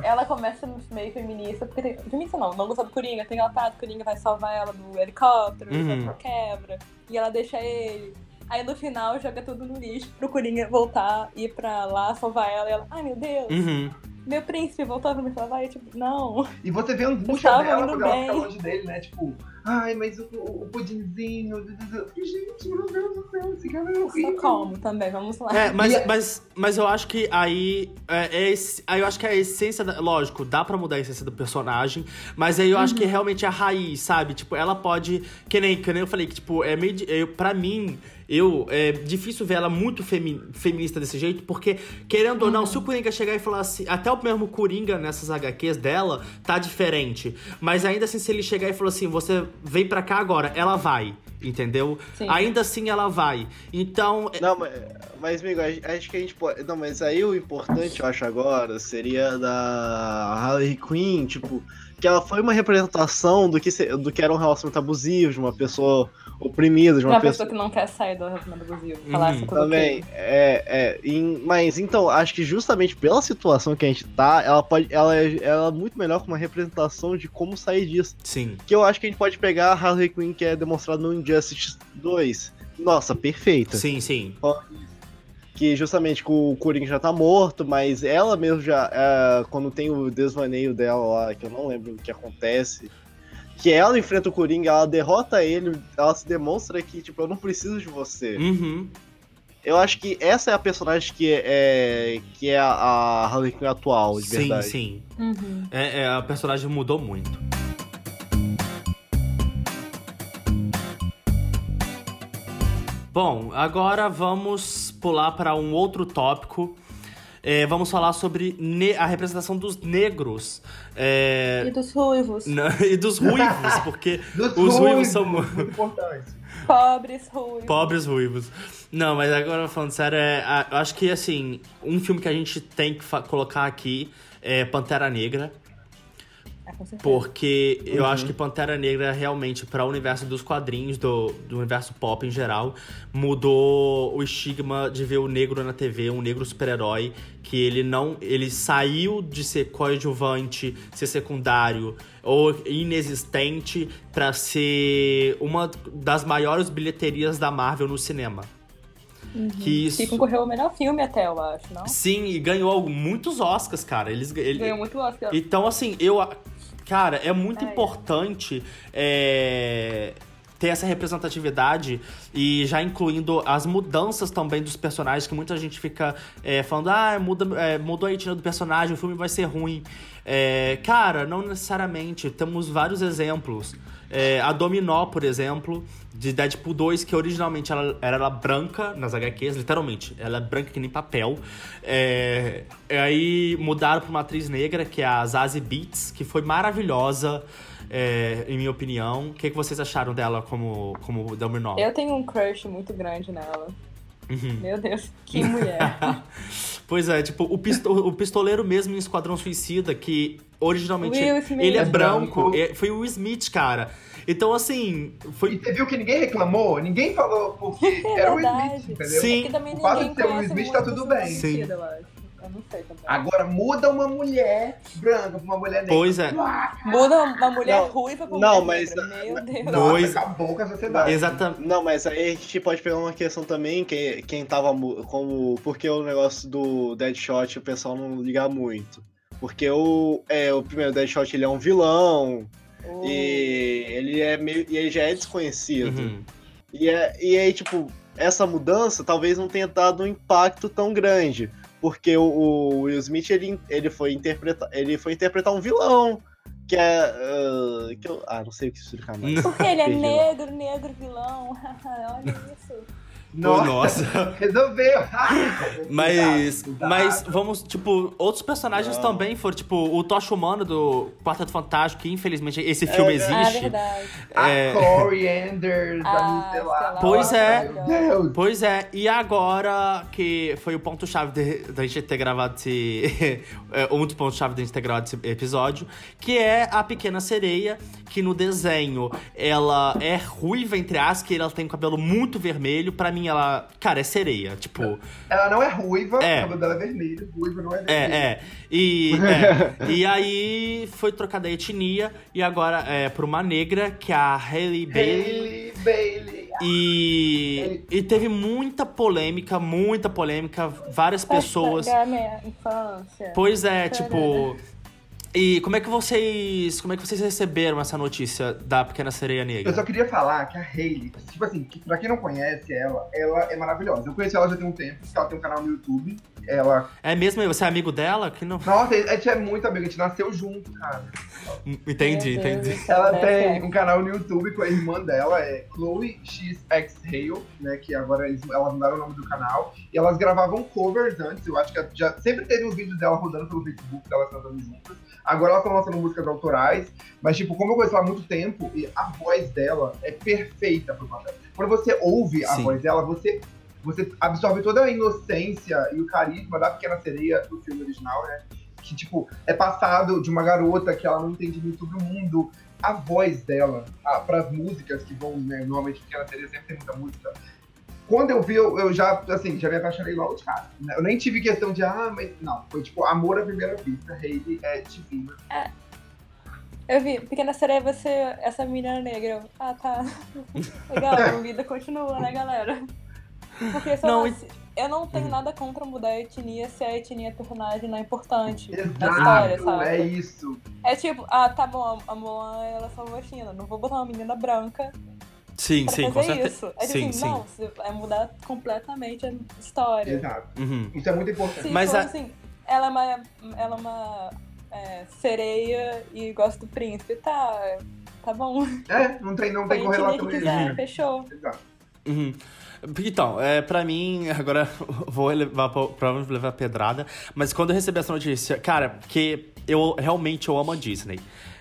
Ela começa meio feminista, porque tem... Feminista não, não gosta do Coringa, tem ela tá, o Coringa vai salvar ela do helicóptero, uhum. quebra, e ela deixa ele. Aí no final joga tudo no lixo pro Coringa voltar, ir pra lá, salvar ela, e ela, ai meu Deus, uhum. meu príncipe voltou pra me salvar, e tipo, não. E você vê a angústia dela quando ela fica longe dele, né, tipo, ai, mas o, o, o pudinzinho, gente, meu Deus do céu, esse cara é horrível. Só como também, vamos lá. É, mas, yeah. mas, mas eu acho que aí, é, é, aí eu acho que a essência, da, lógico, dá pra mudar a essência do personagem, mas aí eu uhum. acho que realmente é a raiz, sabe? Tipo, ela pode, que nem, que nem eu falei, que tipo, é meio, eu, pra mim, eu, é difícil ver ela muito femi, feminista desse jeito, porque, querendo uhum. ou não, se o Coringa chegar e falar assim, até o mesmo Coringa nessas H Qs dela, tá diferente. Mas ainda assim, se ele chegar e falar assim, você... vem pra cá agora, ela vai, entendeu? Sim. Ainda assim ela vai. Então... Não, mas, mas amigo, acho que a gente pode... Não, mas aí o importante, eu acho, agora, seria da Harley Quinn, tipo... Que ela foi uma representação do que, do que era um relacionamento abusivo, de uma pessoa oprimida, de uma, uma pessoa... pessoa que não quer sair do relacionamento abusivo, falar uhum. essa coisa também, que... é, é, em, mas então, acho que justamente pela situação que a gente tá, ela, pode, ela, é, ela é muito melhor com uma representação de como sair disso. Sim. Que eu acho que a gente pode pegar a Harley Quinn, que é demonstrada no Injustice dois. Nossa, perfeita. Sim, sim. Ó, que justamente o Coringa já tá morto, mas ela mesmo já, é, quando tem o desvaneio dela lá, que eu não lembro o que acontece, que ela enfrenta o Coringa, ela derrota ele, ela se demonstra que, tipo, eu não preciso de você. Uhum. Eu acho que essa é a personagem que é, que é a Harley Quinn atual, de sim, verdade. Sim, sim. Uhum. É, é, a personagem mudou muito. Bom, agora vamos pular para um outro tópico. É, vamos falar sobre ne- a representação dos negros. É... E dos ruivos. e dos ruivos, porque dos os ruivos, ruivos são... muito importantes. Pobres ruivos. Pobres ruivos. Não, mas agora falando sério, é, a, eu acho que, assim, um filme que a gente tem que fa- colocar aqui é Pantera Negra. Porque eu uhum. acho que Pantera Negra realmente, para o universo dos quadrinhos, do, do universo pop em geral, mudou o estigma de ver o negro na T V, um negro super-herói, que ele não, ele saiu de ser coadjuvante, ser secundário ou inexistente, para ser uma das maiores bilheterias da Marvel no cinema. Uhum. Que, isso... que concorreu ao melhor filme até, eu acho, não? Sim, e ganhou muitos Oscars, cara. Eles, ele... Ganhou muito Oscar. Então, assim, eu... Cara, é muito é. importante é... ter essa representatividade e já incluindo as mudanças também dos personagens, que muita gente fica é, falando, ah, muda, é, mudou a etnia do personagem, o filme vai ser ruim. É... Cara, não necessariamente. Temos vários exemplos. É, a Dominó, por exemplo, de Deadpool dois, que originalmente ela era ela branca nas H Qs, literalmente, ela é branca que nem papel. É, aí mudaram pra uma atriz negra, que é a Zazie Beetz, que foi maravilhosa, é, em minha opinião. O que, que vocês acharam dela como, como Dominó? Eu tenho um crush muito grande nela. Uhum. Meu Deus, que mulher. Pois é, tipo, o, pisto- o pistoleiro mesmo em Esquadrão Suicida, que originalmente ele é branco, é, foi o Will Smith, cara. Então, assim... Foi... E você viu que ninguém reclamou? Ninguém falou porque é era o Will Smith, entendeu? Sim. O fato de ser o Will Smith tá tudo bem. Sim. Eu não sei também. Agora, muda uma mulher branca pra uma mulher negra. Pois é. Muda uma mulher não, ruiva pra uma não, mulher mas, negra. Meu Deus. Não, pois... acabou com a sociedade. Exatamente. Não, mas aí a gente pode pegar uma questão também, que quem tava como... Porque o negócio do Deadshot o pessoal não liga muito. Porque o, é, o primeiro Deadshot, ele é um vilão, oh. e ele é meio, e ele já é desconhecido. Uhum. E, é, e aí, tipo, essa mudança talvez não tenha dado um impacto tão grande, porque o, o Will Smith, ele, ele, foi interpretar, ele foi interpretar um vilão, que é... Uh, que eu, ah, não sei o que explicar mais. Porque ele é negro, negro vilão, olha isso. Nossa, Nossa. Resolveu. mas, mas vamos, tipo, outros personagens não. também foram, tipo, o Tocha Humana do Quarteto Fantástico, que infelizmente esse filme é, existe. Ah, é, é... A Corey Anders, ah, sei lá. Pois é, Deus. pois é. E agora, que foi o ponto-chave da gente ter gravado esse... um dos pontos-chave da gente ter gravado esse episódio, que é a Pequena Sereia, que no desenho, ela é ruiva, entre aspas, e ela tem o cabelo muito vermelho, pra mim ela, cara, é sereia, tipo... Ela não é ruiva, é. O cabelo dela é vermelho, ruiva não é vermelho. É, é. E, é. E aí foi trocada a etnia, e agora é pra uma negra, que é a Halle Bailey. Halle Bailey. E, Halle. e teve muita polêmica, muita polêmica, várias pessoas... É a minha infância. Pois é, tipo... E como é que vocês. Como é que vocês receberam essa notícia da Pequena Sereia Negra? Eu só queria falar que a Hailey, tipo assim, que pra quem não conhece ela, ela é maravilhosa. Eu conheci ela já tem um tempo, ela tem um canal no YouTube. Ela... É mesmo? Você é amigo dela? Que não... Nossa, a gente é muito amigo, a gente nasceu junto, cara. Entendi, entendi. Ela tem um canal no YouTube com a irmã dela, é Chloe X X Hale, né? Que agora eles, elas mudaram o nome do canal. E elas gravavam covers antes, eu acho que já sempre teve uns vídeos dela rodando pelo Facebook, delas cantando juntas. Agora elas estão lançando músicas autorais, mas tipo, como eu conheço ela há muito tempo, a voz dela é perfeita pro papel. Quando você ouve a Sim. voz dela, você, você absorve toda a inocência e o carisma da Pequena Sereia do filme original, né? Que tipo, é passado de uma garota que ela não entende muito sobre o mundo, a voz dela, para as músicas que vão, né, normalmente Pequena Sereia sempre tem muita música. Quando eu vi, eu, eu já, assim, já me apaixonei logo de cara. Eu nem tive questão de, ah, mas não. Foi tipo, amor à primeira vista. Hailey é divina. É. Eu vi, Pequena Sereia, você, essa menina negra. Ah, tá. Legal, a vida continua, né, galera? Porque se eu, não, nasci, eu não tenho nada contra mudar a etnia se a etnia personagem não é importante Exato, na história, sabe? É isso. É tipo, ah, tá bom, a Moana, ela salvou a China. Não vou botar uma menina branca. Sim, sim, com certeza. É sim, assim, sim. Não, é mudar completamente a história. Exato. Uhum. Isso é muito importante. Sim, mas a... assim, ela é uma, ela é uma é, sereia e gosta do príncipe, tá, tá bom. É, não tem, não tem correlação. Se quiser, uhum. fechou. Exato. Uhum. Então, é, pra mim, agora vou levar, provavelmente levar pedrada, mas quando eu recebi essa notícia, cara, porque eu realmente eu amo a Disney.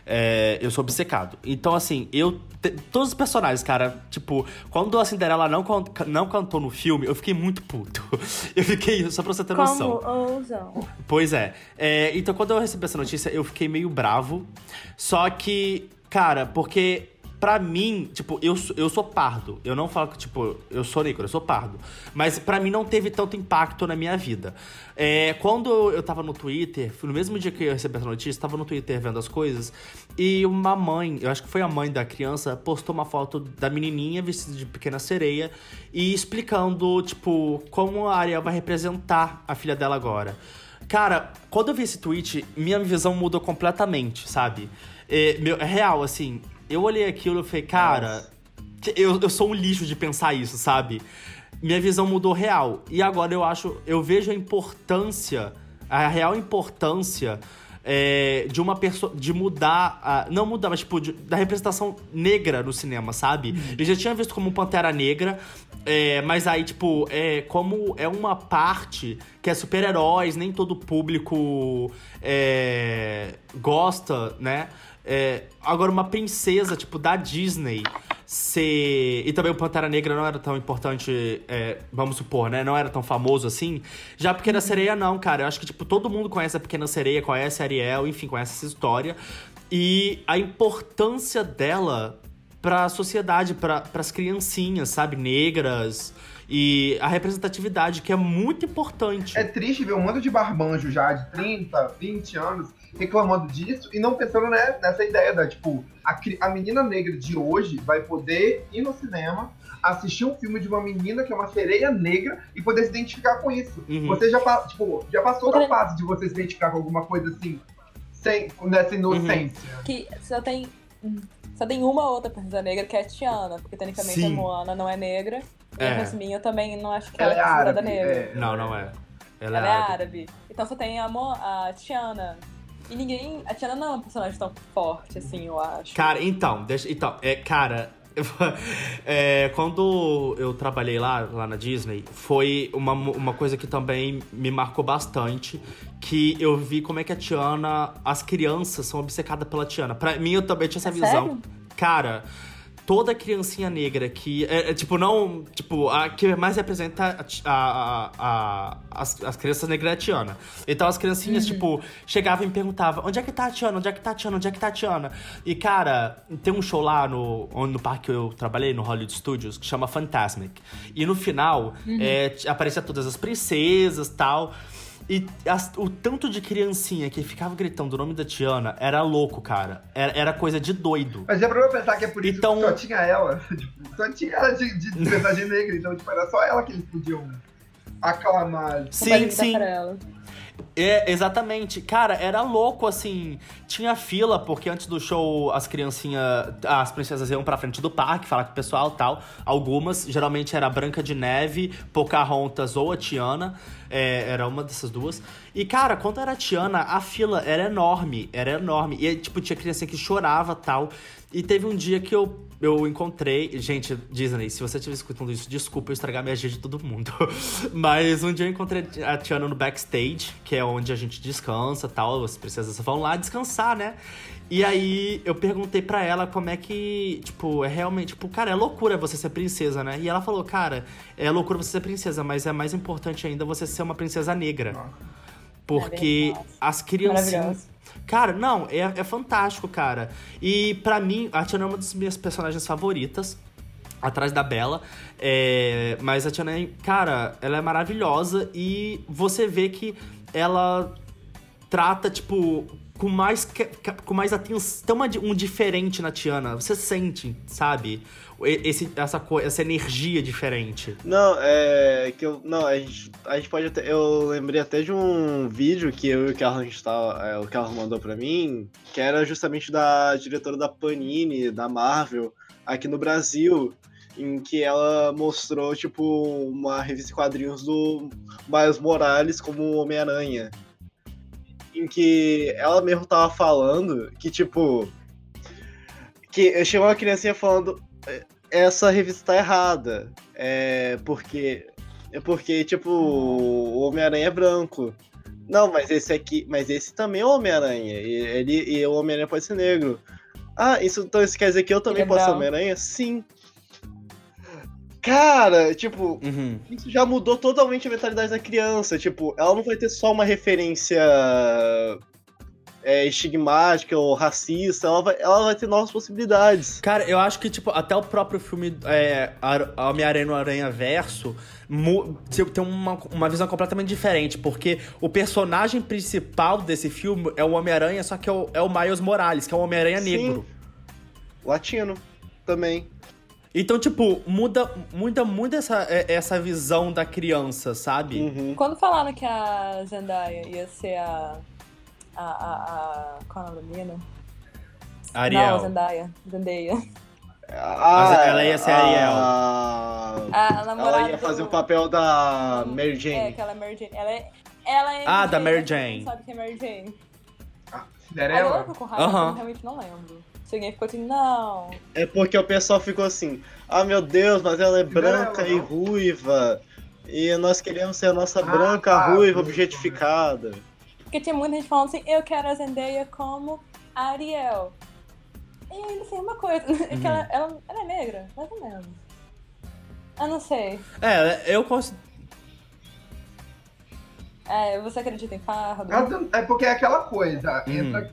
É, eu sou obcecado. Então, assim, eu... Te, todos os personagens, cara, tipo... Quando a Cinderela não, can, não cantou no filme, eu fiquei muito puto. Eu fiquei... Só pra você ter noção. Como ousam. Pois é. é. Então, quando eu recebi essa notícia, eu fiquei meio bravo. Só que, cara, porque... Pra mim, tipo, eu, eu sou pardo. Eu não falo que, tipo, eu sou negro, eu sou pardo. Mas pra mim não teve tanto impacto na minha vida. É, quando eu tava no Twitter, no mesmo dia que eu recebi essa notícia, tava no Twitter vendo as coisas, e uma mãe, eu acho que foi a mãe da criança, postou uma foto da menininha vestida de Pequena Sereia e explicando, tipo, como a Ariel vai representar a filha dela agora. Cara, quando eu vi esse tweet, minha visão mudou completamente, sabe? É, meu, é real, assim... Eu olhei aquilo e falei, cara, eu, eu sou um lixo de pensar isso, sabe? Minha visão mudou real. E agora eu acho, eu vejo a importância, a real importância é, de uma pessoa, de mudar, a, não mudar, mas tipo, de, da representação negra no cinema, sabe? Eu já tinha visto como Pantera Negra, é, mas aí, tipo, é, como é uma parte que é super-heróis, nem todo público é, gosta, né? É, agora, uma princesa, tipo, da Disney ser... E também o Pantera Negra não era tão importante, é, vamos supor, né? Não era tão famoso assim. Já a Pequena Sereia, não, cara. Eu acho que, tipo, todo mundo conhece a Pequena Sereia, conhece a Ariel, enfim, conhece essa história. E a importância dela pra sociedade, pra, pras criancinhas, sabe? Negras... E a representatividade, que é muito importante. É triste ver um monte de barbanjo já de trinta, vinte anos reclamando disso e não pensando né, nessa ideia da, tipo, a, a menina negra de hoje vai poder ir no cinema, assistir um filme de uma menina que é uma sereia negra e poder se identificar com isso. Uhum. Você já, tipo, já passou da fase de você se identificar com alguma coisa assim, sem, nessa inocência. Uhum. Que só tem, só tem uma outra princesa negra que é a Tiana, porque tecnicamente Sim. a Moana não é negra. É. E a Jasminha também não acho que ela, ela é árabe, negra. É. Não, não é. Ela, ela é árabe. árabe. Então só tem a, Mo, a Tiana. E ninguém... A Tiana não é um personagem tão forte, assim, eu acho. Cara, então... Deixa, então, é, cara... É, quando eu trabalhei lá, lá na Disney, foi uma, uma coisa que também me marcou bastante, que eu vi como é que a Tiana... As crianças são obcecadas pela Tiana. Pra mim, eu também tinha essa é visão. Sério? Cara... Toda criancinha negra que... É, é, tipo, não... Tipo, a que mais representa a, a, a, a, as, as crianças negras é a Tiana. Então, as criancinhas, uhum. tipo, chegavam e perguntavam... Onde é que tá a Tiana? Onde é que tá a Tiana? Onde é que tá a Tiana? E, cara, tem um show lá no, no parque que eu trabalhei, no Hollywood Studios, que chama Fantasmic. E no final, uhum. é, aparecia todas as princesas e tal... E as, o tanto de criancinha que ficava gritando o nome da Tiana era louco, cara. Era, era coisa de doido. Mas é pra eu pensar que é por isso então... que só tinha ela. Só tinha ela de, de, de personagem negra. Então, tipo, era só ela que eles podiam aclamar. Sim, sim. Pra ela. É, exatamente. Cara, era louco, assim. Tinha fila, porque antes do show as criancinhas, as princesas iam pra frente do parque, falar com o pessoal e tal. Algumas, geralmente era Branca de Neve, Pocahontas ou a Tiana. É, era uma dessas duas. E, cara, quando era a Tiana, a fila era enorme, era enorme. E, tipo, tinha criança que chorava e tal. E teve um dia que eu... Eu encontrei... Gente, Disney, se você estiver escutando isso, desculpa eu estragar minha agenda de todo mundo. Mas um dia eu encontrei a Tiana no backstage, que é onde a gente descansa e tal. As princesas vão lá descansar, né? E aí eu perguntei pra ela como é que... Tipo, é realmente... Tipo, cara, é loucura você ser princesa, né? E ela falou, cara, é loucura você ser princesa, mas é mais importante ainda você ser uma princesa negra. Porque as crianças... Cara, não, é, é fantástico, cara. E pra mim, a Tiana é uma das minhas personagens favoritas, atrás da Bella. É, mas a Tiana, cara, ela é maravilhosa e você vê que ela trata, tipo, com mais, com mais atenção. Tem uma, um diferente na Tiana, você sente, sabe? Esse, essa, essa energia diferente. Não, é que eu... Não, a gente, a gente pode até... Eu lembrei até de um vídeo que eu e o Kerlon estava, é, o Kerlon mandou pra mim, que era justamente da diretora da Panini, da Marvel, aqui no Brasil, em que ela mostrou, tipo, uma revista de quadrinhos do Miles Morales como Homem-Aranha. Em que ela mesmo tava falando que, tipo... Que chegou uma criancinha falando... Essa revista tá errada, é porque, é porque tipo, o Homem-Aranha é branco. Não, mas esse aqui, mas esse também é o Homem-Aranha, e, ele, e o Homem-Aranha pode ser negro. Ah, isso, então isso quer dizer que eu também ele posso é ser Homem-Aranha? Sim. Cara, tipo, uhum. isso já mudou totalmente a mentalidade da criança, tipo, ela não vai ter só uma referência... É, estigmática ou racista, ela vai, ela vai ter novas possibilidades. Cara, eu acho que, tipo, até o próprio filme é, Homem-Aranha no Aranha Verso mu- tem uma, uma visão completamente diferente, porque o personagem principal desse filme é o Homem-Aranha, só que é o, é o Miles Morales, que é o Homem-Aranha Sim. negro. Latino, também. Então, tipo, muda, muda muito essa, essa visão da criança, sabe? Uhum. Quando falaram que a Zendaya ia ser a... A, a, a... Qual é o nome da menina? Ariel. Não, Zendaya. Zendaya. Ah, ela ia ser a Ariel. A... A, a namorada ela ia fazer do... o papel da Mary Jane. É, aquela Mary Jane. Ela é... Ela é ah, da Mary Jane. Sabe quem é Mary Jane? Ah, Cinderela? Eu com raiva, uh-huh. eu realmente não lembro. Se alguém ficou assim, não... É porque o pessoal ficou assim, ah, meu Deus, mas ela é branca não, não. e ruiva. E nós queremos ser a nossa ah, branca, tá, ruiva, objetificada. Porque tinha muita gente falando assim, eu quero a Zendaya como a Ariel. E ainda assim, uma coisa, uhum. é que ela, ela, ela é negra, mais ou menos. Eu não sei. É, eu consigo... É, você acredita em fardo? É porque é aquela coisa, uhum. entra,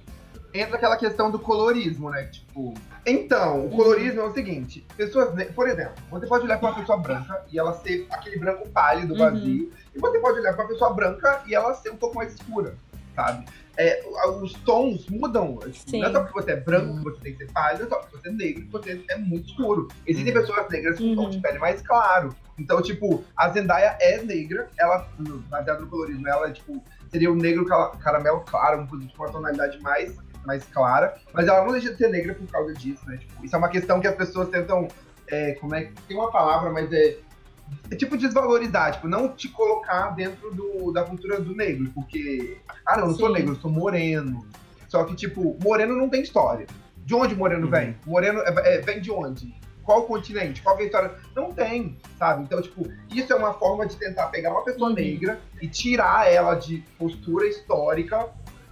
entra aquela questão do colorismo, né? Tipo, então, o colorismo uhum. é o seguinte, pessoas, por exemplo, você pode olhar pra uma pessoa branca e ela ser aquele branco pálido, vazio, uhum. e você pode olhar pra uma pessoa branca e ela ser um pouco mais escura. Sabe? É, os tons mudam. Tipo, não é só porque você é branco que você tem que ser pálido, não é só porque você é negro que você é muito escuro. Existem uhum. pessoas negras com uhum. tom de pele mais claro. Então, tipo, a Zendaya é negra, ela, baseada no colorismo, ela tipo, seria um negro caramelo claro, com uma tonalidade mais, mais clara. Mas ela não deixa de ser negra por causa disso, né? Tipo, isso é uma questão que as pessoas tentam. É, como é que tem uma palavra, mas é. É tipo desvalorizar, tipo, não te colocar dentro do, da cultura do negro, porque, ah, não, eu não sou negro, eu sou moreno. Só que, tipo, moreno não tem história. De onde moreno uhum. vem? Moreno é, é, vem de onde? Qual continente? Qual é a história? Não tem, sabe? Então, tipo, isso é uma forma de tentar pegar uma pessoa uhum. negra e tirar ela de postura histórica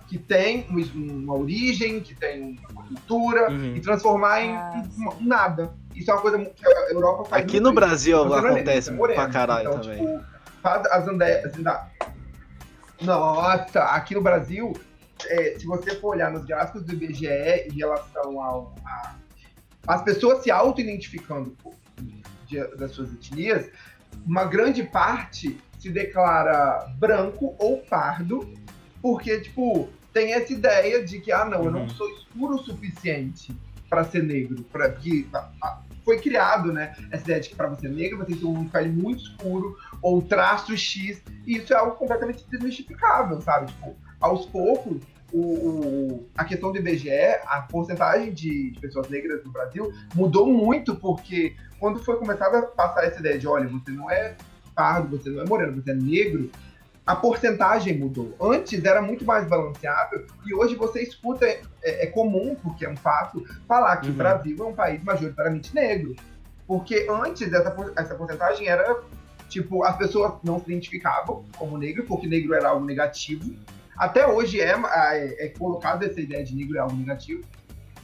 que tem uma origem, que tem uma cultura, uhum. e transformar em ah, nada. Isso é uma coisa que a Europa faz. Aqui no Brasil isso acontece moreno, pra caralho então, também. Tipo, faz a Zendaya, Zendaya. Nossa, aqui no Brasil, é, se você for olhar nos gráficos do I B G E em relação ao... A, as pessoas se auto-identificando de, das suas etnias, uma grande parte se declara branco ou pardo, porque, tipo, tem essa ideia de que, ah, não, uhum. eu não sou escuro o suficiente pra ser negro, pra, que pra, pra, foi criado, né, essa ideia de que pra você ser negro, você tem um pele muito escuro, ou traço X, e isso é algo completamente desmistificável, sabe? Tipo, aos poucos, o, o, a questão do I B G E, a porcentagem de, de pessoas negras no Brasil mudou muito, porque quando foi começada a passar essa ideia de, olha, você não é pardo, você não é moreno, você é negro, a porcentagem mudou. Antes era muito mais balanceado e hoje você escuta, é, é comum, porque é um fato, falar que uhum. o Brasil é um país majoritariamente negro. Porque antes essa, essa porcentagem era, tipo, as pessoas não se identificavam como negro, porque negro era algo negativo. Até hoje é, é, é colocada essa ideia de negro é algo negativo.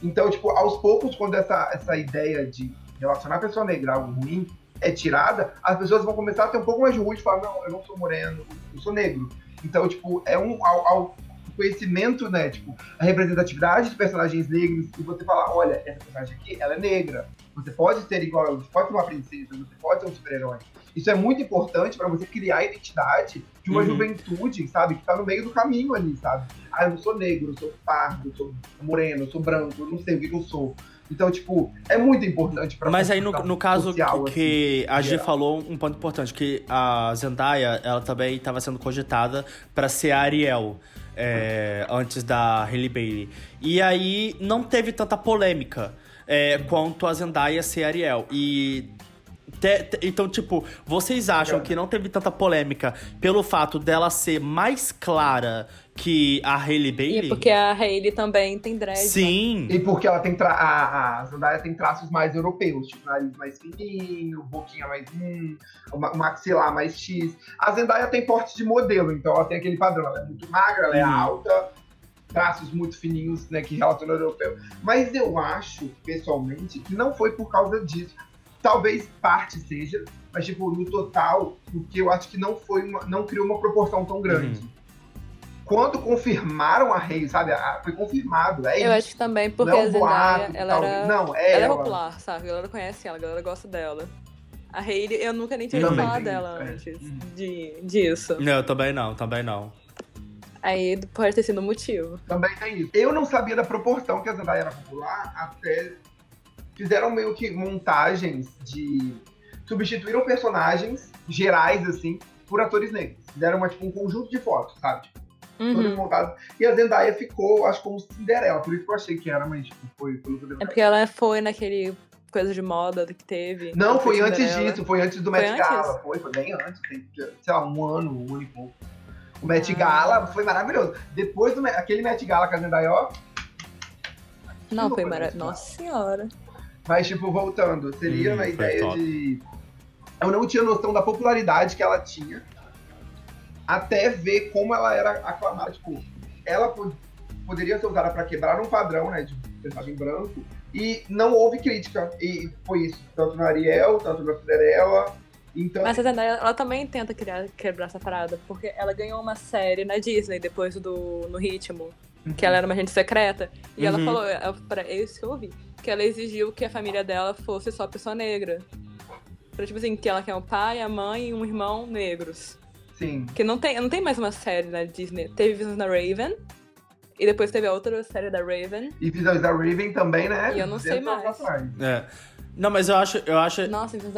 Então, tipo, aos poucos, quando essa, essa ideia de relacionar a pessoa negra a algo ruim é tirada, as pessoas vão começar a ter um pouco mais de orgulho de falar, não, eu não sou moreno, eu sou negro. Então, tipo, é um ao, ao conhecimento, né, tipo, a representatividade de personagens negros, e você falar, olha, essa personagem aqui, ela é negra, você pode ser igual, você pode ser uma princesa, você pode ser um super-herói. Isso é muito importante pra você criar a identidade de uma uhum. juventude, sabe, que tá no meio do caminho ali, sabe. Ah, eu não sou negro, eu sou pardo, eu sou moreno, eu sou branco, eu não sei o que eu sou. Então, tipo, é muito importante pra... Mas aí, no, no caso social, que assim, a G falou, um ponto importante, que a Zendaya, ela também estava sendo cogitada pra ser a Ariel, é, uhum. antes da Halle Bailey. E aí, não teve tanta polêmica é, quanto a Zendaya ser a Ariel. E... Te, te, então, tipo, vocês acham que não teve tanta polêmica pelo fato dela ser mais clara que a Halle Bailey? E porque a Hailey também tem dread. Sim. Né? E porque ela tem tra- a, a Zendaya tem traços mais europeus, tipo, nariz mais fininho, boquinha mais hum, o maxilar mais X. A Zendaya tem porte de modelo, então ela tem aquele padrão. Ela é muito magra, ela é hum. alta, traços muito fininhos, né, que relaciona ao europeu. Mas eu acho, pessoalmente, que não foi por causa disso. Talvez parte seja, mas tipo, no total, porque eu acho que não, foi uma, não criou uma proporção tão grande. Uhum. Quando confirmaram a Rey, sabe? A, foi confirmado, é eu isso. Eu acho que também, porque não a Zendaya, ela tal. Era... Não, é ela. Ela é popular, sabe? A galera conhece ela, a galera gosta dela. A Rey, eu nunca nem tinha ouvido falar dela é. antes uhum. de, disso. Não, eu também não, também não. Aí pode ter sido um motivo. Também tem isso. Eu não sabia da proporção que a Zendaya era popular até... Fizeram meio que montagens de... Substituíram personagens gerais, assim, por atores negros. Fizeram uma, tipo, um conjunto de fotos, sabe? Uhum. Todas montadas. E a Zendaya ficou, acho, como Cinderela. Por isso que eu achei que era, mas tipo, foi... Pelo que é porque ela foi naquele coisa de moda que teve. Não, foi antes Cinderela. disso. Foi antes do foi Met antes? Gala. Foi, foi bem antes. Tem, sei lá, um ano, um ano e pouco. O Met ah. Gala foi maravilhoso. Depois do aquele Met Gala com a Zendaya, ó... Não, foi maravilhoso. Nossa Senhora. Mas, tipo, voltando, seria hum, na ideia de... Eu não tinha noção da popularidade que ela tinha, até ver como ela era aclamada. Tipo, ela pod... poderia ser usada pra quebrar um padrão, né, de personagem branco, e não houve crítica. E foi isso, tanto na Ariel, tanto na Cinderela. Então... Mas a Zendaya, ela também tenta criar, quebrar essa parada, porque ela ganhou uma série na Disney, depois do No Ritmo, uhum. que ela era uma agente secreta. E uhum. ela falou, eu, pra, eu, isso que eu ouvi. Que ela exigiu que a família dela fosse só pessoa negra. Pra, tipo assim, que ela quer um pai, a mãe e um irmão negros. Sim. Que não tem, não tem mais uma série na Disney. Teve visões na Raven, E depois teve a outra série da Raven. E episódios da Raven também, né? E eu não sei mais. É. Não, mas eu acho... eu acho... Nossa, episódios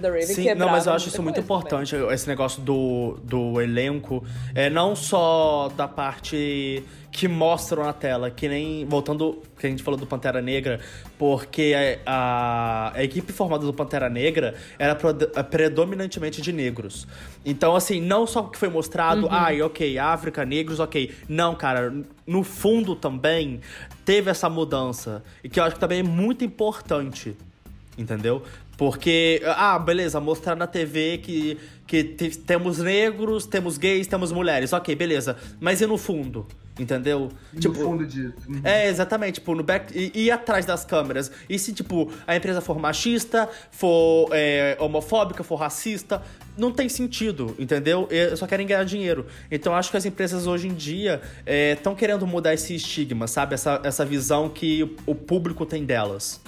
da Raven que é bravo. Não, mas eu acho isso muito importante, também. Esse negócio do, do elenco. É, não só da parte... que mostram na tela, que nem... Voltando, que a gente falou do Pantera Negra, porque a, a, a equipe formada do Pantera Negra era pro, predominantemente de negros. Então, assim, não só o que foi mostrado, uhum. ai, ok, África, negros, ok. Não, cara, no fundo também teve essa mudança, e que eu acho que também é muito importante, entendeu? Porque, ah, beleza, mostrar na T V que, que te, temos negros, temos gays, temos mulheres, ok, beleza. Mas e no fundo? Entendeu? No tipo, fundo disso. Uhum. É, exatamente. Tipo, no back, e, e atrás das câmeras. E se, tipo, a empresa for machista, for é, homofóbica, for racista, não tem sentido, entendeu? Eu só querem ganhar dinheiro. Então, acho que as empresas hoje em dia estão é, querendo mudar esse estigma, sabe? Essa, essa visão que o, o público tem delas.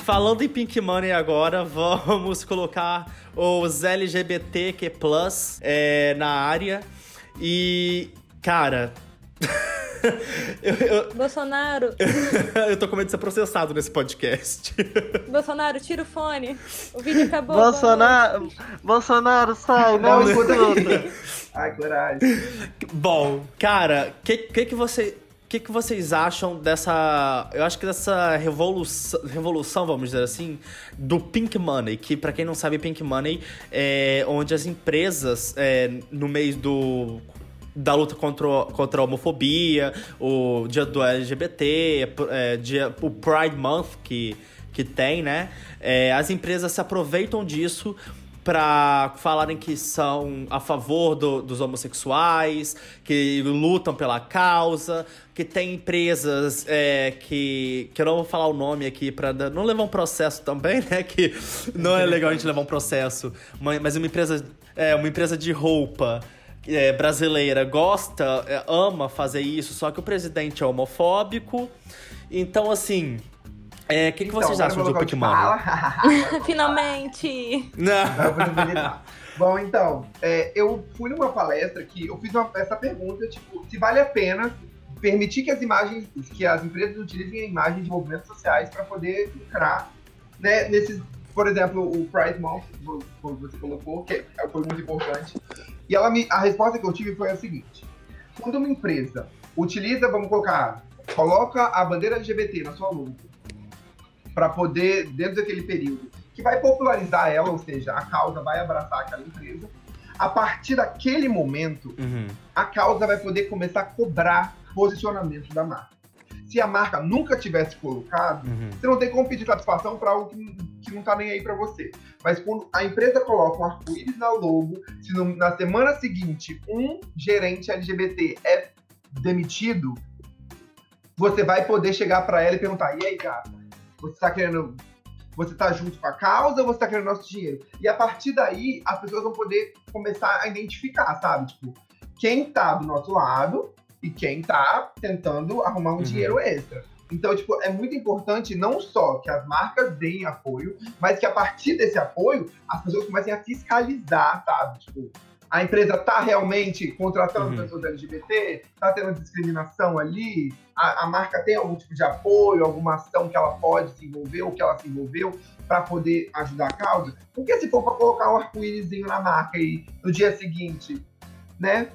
Falando em Pink Money agora, vamos colocar os L G B T Q plus, é, na área. E, cara... eu, eu... Bolsonaro! Eu tô com medo de ser processado nesse podcast. Bolsonaro, tira o fone. O vídeo acabou. Bolsonaro, Bolsonaro sai, não escuta. Ai, coragem. Bom, cara, o que, que, que você... O que, que vocês acham dessa... Eu acho que dessa revolução, revolução, vamos dizer assim, do Pink Money. Que, pra quem não sabe, Pink Money é onde as empresas, é, no meio do, da luta contra, contra a homofobia, o dia do L G B T, é, dia, o Pride Month que, que tem, né? É, as empresas se aproveitam disso... pra falarem que são a favor do, dos homossexuais, que lutam pela causa, que tem empresas é, que... que eu não vou falar o nome aqui pra não levar um processo também, né? Que não é legal a gente levar um processo. Mas uma empresa, é, uma empresa de roupa é, brasileira gosta, é, ama fazer isso, só que o presidente é homofóbico. Então, assim... O é, que, que então, vocês acham do Pink Money? Finalmente! Não. Bom, então, é, eu fui numa palestra que eu fiz uma, essa pergunta, tipo, se vale a pena permitir que as imagens, que as empresas utilizem a imagem de movimentos sociais para poder lucrar, né, nesses, por exemplo, o Pride Month, como você colocou, que foi muito importante. E ela me, a resposta que eu tive foi a seguinte: quando uma empresa utiliza, vamos colocar, coloca a bandeira L G B T na sua logo, para poder, dentro daquele período, que vai popularizar ela, ou seja, a causa vai abraçar aquela empresa. A partir daquele momento, uhum. a causa vai poder começar a cobrar posicionamento da marca. Se a marca nunca tivesse colocado, uhum. você não tem como pedir satisfação para algo que, que não tá nem aí para você. Mas quando a empresa coloca um arco-íris na logo, se no, na semana seguinte um gerente L G B T é demitido, você vai poder chegar para ela e perguntar: e aí, gata? Você tá querendo... Você tá junto com a causa ou você tá querendo nosso dinheiro? E a partir daí, as pessoas vão poder começar a identificar, sabe? Tipo, quem tá do nosso lado e quem tá tentando arrumar um uhum. dinheiro extra. Então, tipo, é muito importante não só que as marcas deem apoio, mas que a partir desse apoio, as pessoas comecem a fiscalizar, sabe? Tipo, a empresa tá realmente contratando uhum. pessoas L G B T? Tá tendo discriminação ali? A, a marca tem algum tipo de apoio, alguma ação que ela pode se envolver ou que ela se envolveu para poder ajudar a causa? Porque se for para colocar um arco-írisinho na marca e no dia seguinte, né,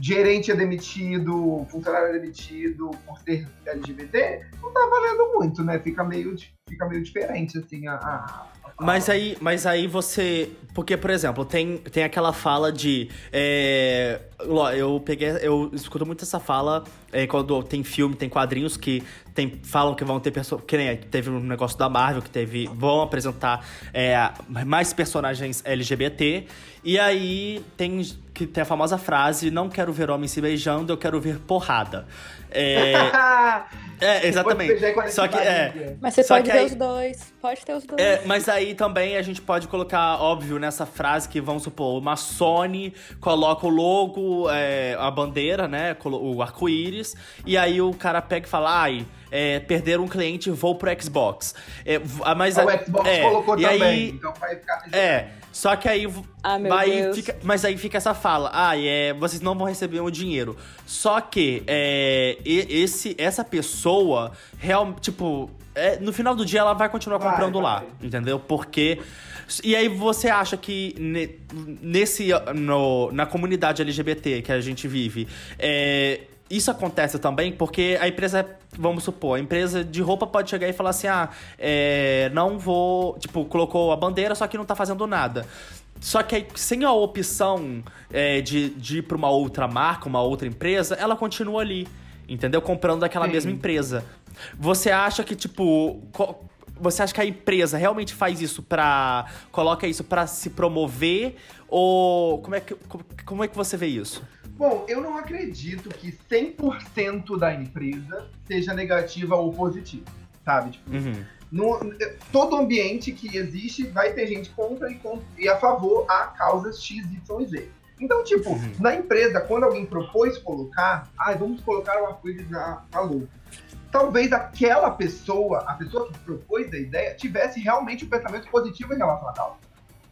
gerente é demitido, funcionário é demitido por ser L G B T, não tá valendo muito, né? Fica meio, fica meio diferente, assim, a... a... Mas aí, mas aí você... Porque, por exemplo, tem, tem aquela fala de... É, eu, peguei, eu escuto muito essa fala é, quando tem filme, tem quadrinhos que tem, falam que vão ter pessoas... Que nem teve um negócio da Marvel que teve... Vão apresentar é, mais personagens L G B T. E aí tem, que tem a famosa frase: não quero ver homem se beijando, eu quero ver porrada. É, é exatamente. Só que, é, mas você pode ter aí, os dois. Pode ter os dois. É, mas aí... E também a gente pode colocar, óbvio, nessa frase que, vamos supor, uma Sony coloca o logo o, é, a bandeira, né, o arco-íris, e aí o cara pega e fala, ai, é, perderam um cliente, vou pro Xbox. É, mas, o é, Xbox é, colocou também, aí, então vai ficar... É, só que aí... Ah, meu vai, Deus. Fica, mas aí fica essa fala, ai, é, vocês não vão receber o dinheiro. Só que é, esse, essa pessoa, real, tipo... É, no final do dia, ela vai continuar comprando vai, vai. lá, entendeu? Porque... E aí você acha que ne, nesse, no, na comunidade L G B T que a gente vive, é, isso acontece também porque a empresa, vamos supor, a empresa de roupa pode chegar e falar assim, ah, é, não vou... Tipo, colocou a bandeira, só que não tá fazendo nada. Só que aí, sem a opção é, de, de ir pra uma outra marca, uma outra empresa, ela continua ali, entendeu? Comprando daquela Sim. mesma empresa. Você acha que, tipo... Co- você acha que a empresa realmente faz isso pra... Coloca isso pra se promover? Ou... Como é que, como, como é que você vê isso? Bom, eu não acredito que cem por cento da empresa seja negativa ou positiva, sabe? Tipo, uhum. no, todo ambiente que existe vai ter gente contra e, contra, e a favor a causas X, Y e Z. Então, tipo, uhum. na empresa, quando alguém propôs colocar... Ah, vamos colocar uma coisa na, na louca. Talvez aquela pessoa, a pessoa que propôs a ideia, tivesse realmente um pensamento positivo em relação à causa.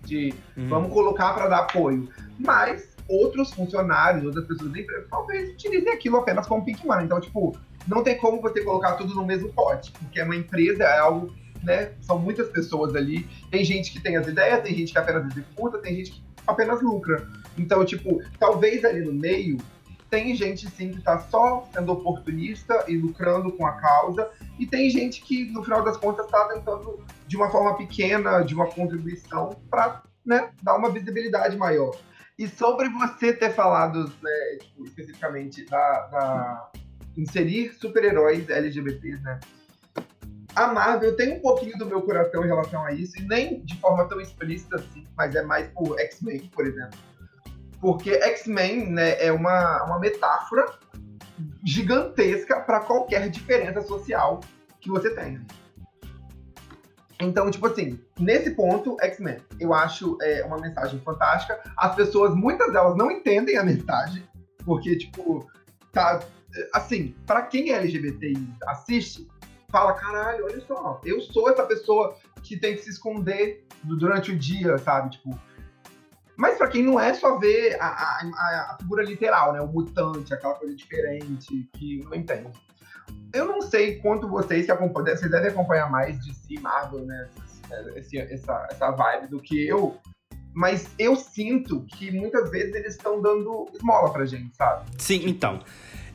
De uhum. vamos colocar para dar apoio. Mas outros funcionários, outras pessoas da empresa, talvez utilizem aquilo apenas como pink money. Então, tipo, não tem como você colocar tudo no mesmo pote. Porque é uma empresa, é algo, né? São muitas pessoas ali. Tem gente que tem as ideias, tem gente que apenas executa, tem gente que apenas lucra. Então, tipo, talvez ali no meio... Tem gente, sim, que tá só sendo oportunista e lucrando com a causa. E tem gente que, no final das contas, tá tentando, de uma forma pequena, de uma contribuição, pra, né, dar uma visibilidade maior. E sobre você ter falado, né, tipo, especificamente, da, da inserir super-heróis L G B T s, né? A Marvel tem um pouquinho do meu coração em relação a isso, e nem de forma tão explícita, assim, mas é mais por X-Men, por exemplo. Porque X-Men, né, é uma, uma metáfora gigantesca para qualquer diferença social que você tenha. Então, tipo assim, nesse ponto, X-Men, eu acho é, uma mensagem fantástica. As pessoas, muitas delas, não entendem a mensagem, porque, tipo, tá, assim, para quem é L G B T assiste, fala, caralho, olha só, eu sou essa pessoa que tem que se esconder durante o dia, sabe, tipo... Mas pra quem não é, só ver a, a, a figura literal, né? O mutante, aquela coisa diferente, que não entende. Eu não sei quanto vocês que acompanham... Vocês devem acompanhar mais de si, Marvel, né? Esse, essa, essa vibe do que eu. Mas eu sinto que muitas vezes eles estão dando esmola pra gente, sabe? Sim, então.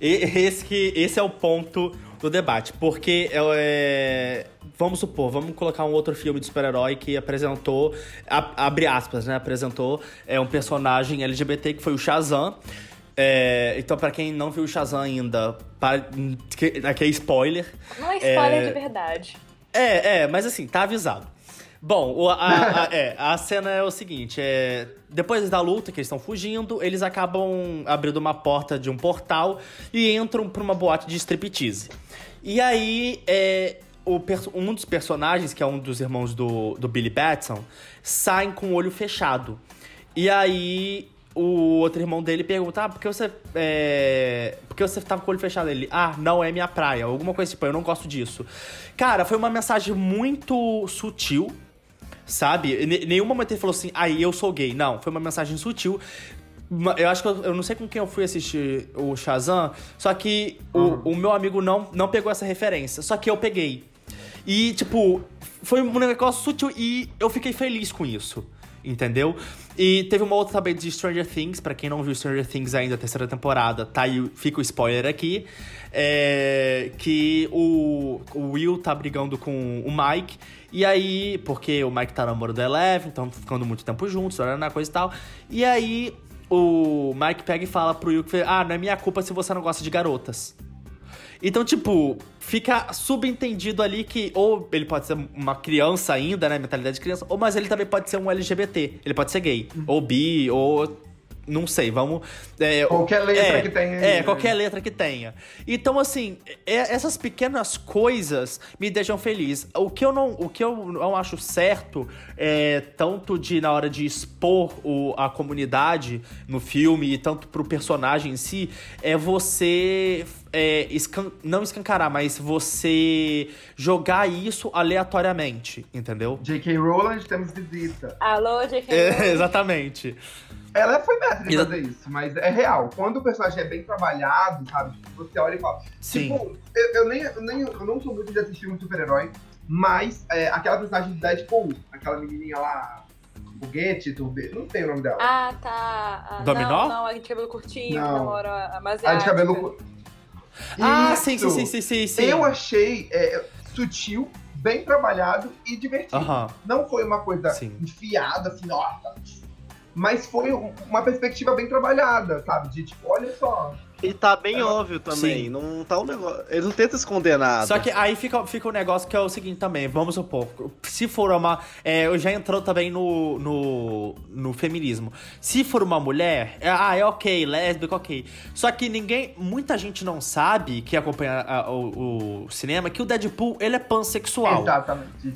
Esse, que, esse é o ponto do debate. Porque... é... Vamos supor, vamos colocar um outro filme de super-herói que apresentou, abre aspas, né, apresentou é, um personagem L G B T que foi o Shazam. É, então, pra quem não viu o Shazam ainda, para, que, aqui é spoiler. Não é spoiler é, de verdade. É, é, mas assim, tá avisado. Bom, a, a, a, é, a cena é o seguinte, é, depois da luta que eles estão fugindo, eles acabam abrindo uma porta de um portal e entram pra uma boate de striptease. E aí... É, um dos personagens, que é um dos irmãos do, do Billy Batson, saem com o olho fechado. E aí, o outro irmão dele pergunta, ah, por que você, é... por que você tava com o olho fechado? Ele, ah, não é minha praia. Alguma coisa tipo, eu não gosto disso. Cara, foi uma mensagem muito sutil, sabe? N- nenhuma momento ele falou assim, ah, eu sou gay. Não, foi uma mensagem sutil. Eu acho que eu, eu não sei com quem eu fui assistir o Shazam, só que uhum. o, o meu amigo não, não pegou essa referência. Só que eu peguei. E, tipo, foi um negócio sutil e eu fiquei feliz com isso, entendeu? E teve uma outra também de Stranger Things, pra quem não viu Stranger Things ainda, a terceira temporada, tá aí, fica o spoiler aqui, é, que o, o Will tá brigando com o Mike, e aí, porque o Mike tá namorando a Eleven, estão ficando muito tempo juntos, na coisa e tal, e aí o Mike pega e fala pro Will, que ah, não é minha culpa se você não gosta de garotas. Então, tipo, fica subentendido ali que ou ele pode ser uma criança ainda, né, mentalidade de criança, ou mas ele também pode ser um L G B T, ele pode ser gay, uhum. ou bi, ou Não sei, vamos... É, qualquer letra é, que tenha. É, qualquer letra que tenha. Então, assim, é, essas pequenas coisas me deixam feliz. O que eu não, o que eu não acho certo é tanto de, na hora de expor o, a comunidade no filme e tanto pro personagem em si, é você... É, escan- não escancarar, mas você jogar isso aleatoriamente, entendeu? Jota Ká Rowling, temos visita. Alô, Jota Ká Rowling. É, exatamente. Ela foi mestre de fazer isso, mas é real. Quando o personagem é bem trabalhado, sabe? Você olha e fala... Sim. Tipo, eu, eu, nem, eu, nem, eu não sou muito de assistir um super-herói, mas é, aquela personagem de Deadpool, aquela menininha lá... Foguete, turbe... não sei o nome dela. Ah, tá. Ah, Dominó? Não, não, a de cabelo curtinho, não. Que namora a asiática. A de cabelo... Ah, sim, sim, sim, sim, sim. Eu achei é, sutil, bem trabalhado e divertido. Uh-huh. Não foi uma coisa sim. enfiada, assim, nossa. Mas foi uma perspectiva bem trabalhada, sabe? De tipo, olha só. E tá bem é, óbvio também, sim. Não tá um negócio... Eles não tentam esconder nada. Só que aí fica, fica um negócio que é o seguinte também, vamos supor, se for uma... É, eu já entrou também no, no, no feminismo. Se for uma mulher, é, ah, é ok, lésbica, ok. Só que ninguém... Muita gente não sabe, que acompanha a, a, o, o cinema, que o Deadpool, ele é pansexual. Exatamente.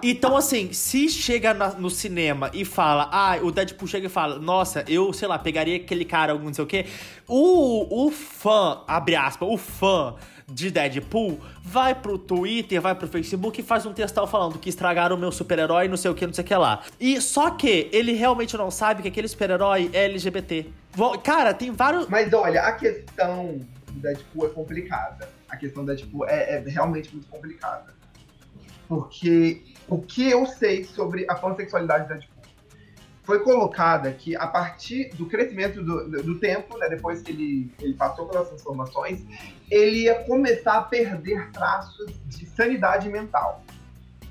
Então, assim, se chega na, no cinema e fala... Ah, o Deadpool chega e fala, nossa, eu, sei lá, pegaria aquele cara, algum não sei o quê. O... O fã, abre aspas, o fã de Deadpool vai pro Twitter, vai pro Facebook e faz um textão falando que estragaram o meu super-herói, não sei o que, não sei o que lá. E só que ele realmente não sabe que aquele super-herói é L G B T. Cara, tem vários... Mas olha, a questão do Deadpool é complicada. A questão do Deadpool é, é realmente muito complicada. Porque o que eu sei sobre a pansexualidade do Deadpool foi colocada que a partir do crescimento do, do, do tempo, né, depois que ele, ele passou pelas transformações, ele ia começar a perder traços de sanidade mental.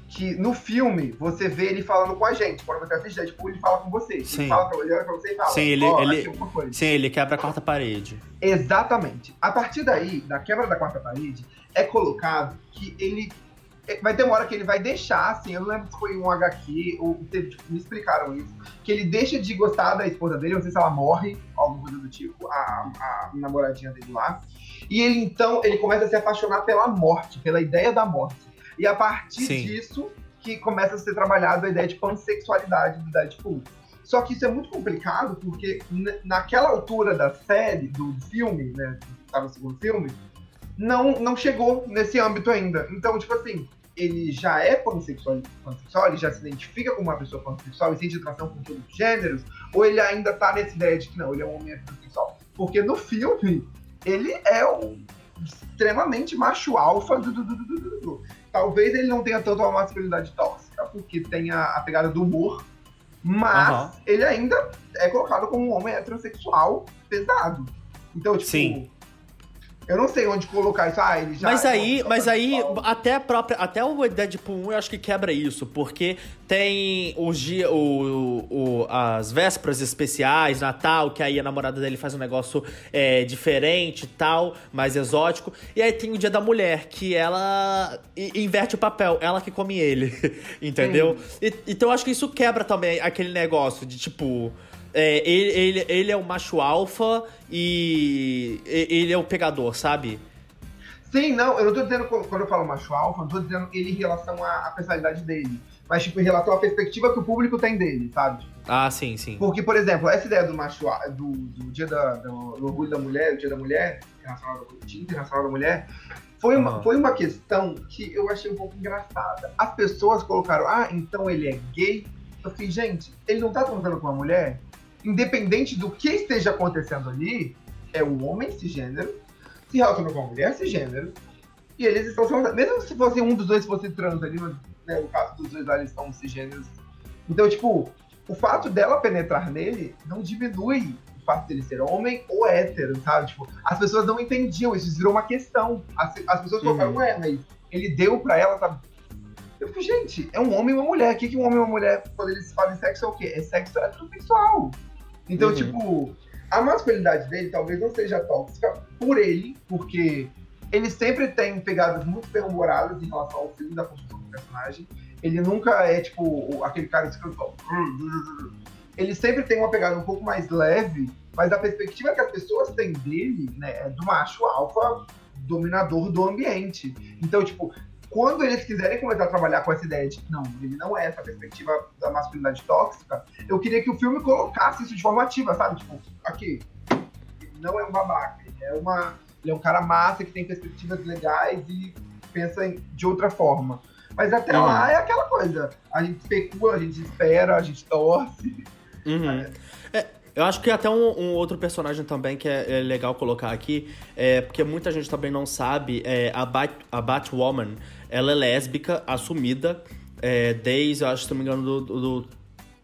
Que no filme, você vê ele falando com a gente. Quando você assiste, é, tipo, ele fala com você. Sim. Ele fala pra, ele olha pra você e fala, sim, ele, oh, ele, alguma coisa. Sim, ele quebra a quarta parede. Exatamente. A partir daí, da quebra da quarta parede, é colocado que ele... Vai ter uma hora que ele vai deixar, assim, eu não lembro se foi um H Q, ou tipo, me explicaram isso, que ele deixa de gostar da esposa dele, não sei se ela morre, alguma coisa do tipo, a, a namoradinha dele lá. E ele, então, ele começa a se apaixonar pela morte, pela ideia da morte. E a partir Sim. disso, que começa a ser trabalhada a ideia de pansexualidade do Deadpool. Só que isso é muito complicado, porque n- naquela altura da série, do filme, né, que tá no segundo filme, não, não chegou nesse âmbito ainda. Então, tipo assim, ele já é pansexual, pansexual, ele já se identifica como uma pessoa pansexual e sente atração por todos os gêneros, ou ele ainda tá nessa ideia de que não, ele é um homem heterossexual? Porque no filme, ele é um extremamente macho alfa. Du, du, du, du, du, du. Talvez ele não tenha tanto uma masculinidade tóxica, porque tem a, a pegada do humor, mas uhum. ele ainda é colocado como um homem heterossexual pesado. Então, tipo... Sim. Eu não sei onde colocar isso. Ah, ele já... Mas aí, é mas aí até, a própria, até o Deadpool um eu acho que quebra isso. Porque tem os dia, o, o, as vésperas especiais, Natal, que aí a namorada dele faz um negócio é, diferente e tal, mais exótico. E aí tem o Dia da Mulher, que ela inverte o papel. Ela que come ele, entendeu? E, então eu acho que isso quebra também aquele negócio de tipo... É, ele, ele, ele é o macho alfa e ele é o pegador, sabe? Sim, não, eu não tô dizendo, quando eu falo macho alfa, não tô dizendo ele em relação à, à personalidade dele. Mas, tipo, em relação à perspectiva que o público tem dele, sabe? Ah, sim, sim. Porque, por exemplo, essa ideia do macho do, do dia da, do, do orgulho da mulher, do dia da mulher, internacional do dia internacional da mulher, foi uma, foi uma questão que eu achei um pouco engraçada. As pessoas colocaram, ah, então ele é gay? Eu falei, gente, ele não tá transando com uma mulher? Independente do que esteja acontecendo ali, é um homem cisgênero, se relaciona com uma mulher cisgênero, e eles estão se relacionando. Mesmo se fosse um dos dois fosse trans ali, né, no caso dos dois lá, eles são cisgêneros. Então, tipo, o fato dela penetrar nele não diminui o fato dele ser homem ou hétero, sabe? Tipo, as pessoas não entendiam, isso virou uma questão. As, as pessoas colocaram, uhum. ué, mas ele deu pra ela, sabe? Eu falei, gente, é um homem e uma mulher. O que, que um homem e uma mulher, quando eles fazem sexo, é o quê? É sexo heterossexual. Então, uhum. tipo, a masculinidade dele talvez não seja tóxica por ele, porque ele sempre tem pegadas muito perhumoradas em relação ao filme, da construção do personagem. Ele nunca é, tipo, aquele cara que fica... ele sempre tem uma pegada um pouco mais leve, mas a perspectiva que as pessoas têm dele, né, é do macho alfa dominador do ambiente. Então, tipo, quando eles quiserem começar a trabalhar com essa ideia de não, ele não é essa perspectiva da masculinidade tóxica, eu queria que o filme colocasse isso de forma ativa, sabe? Tipo, aqui, ele não é um babaca, ele é, uma, ele é um cara massa que tem perspectivas legais e pensa em, de outra forma. Mas até uhum. lá é aquela coisa, a gente especula, a gente espera, a gente torce. Uhum. É. É, eu acho que até um, um outro personagem também que é, é legal colocar aqui, é, porque muita gente também não sabe, é, a, Bat, a Batwoman, ela é lésbica, assumida, é, desde, eu acho, se não me engano, do, do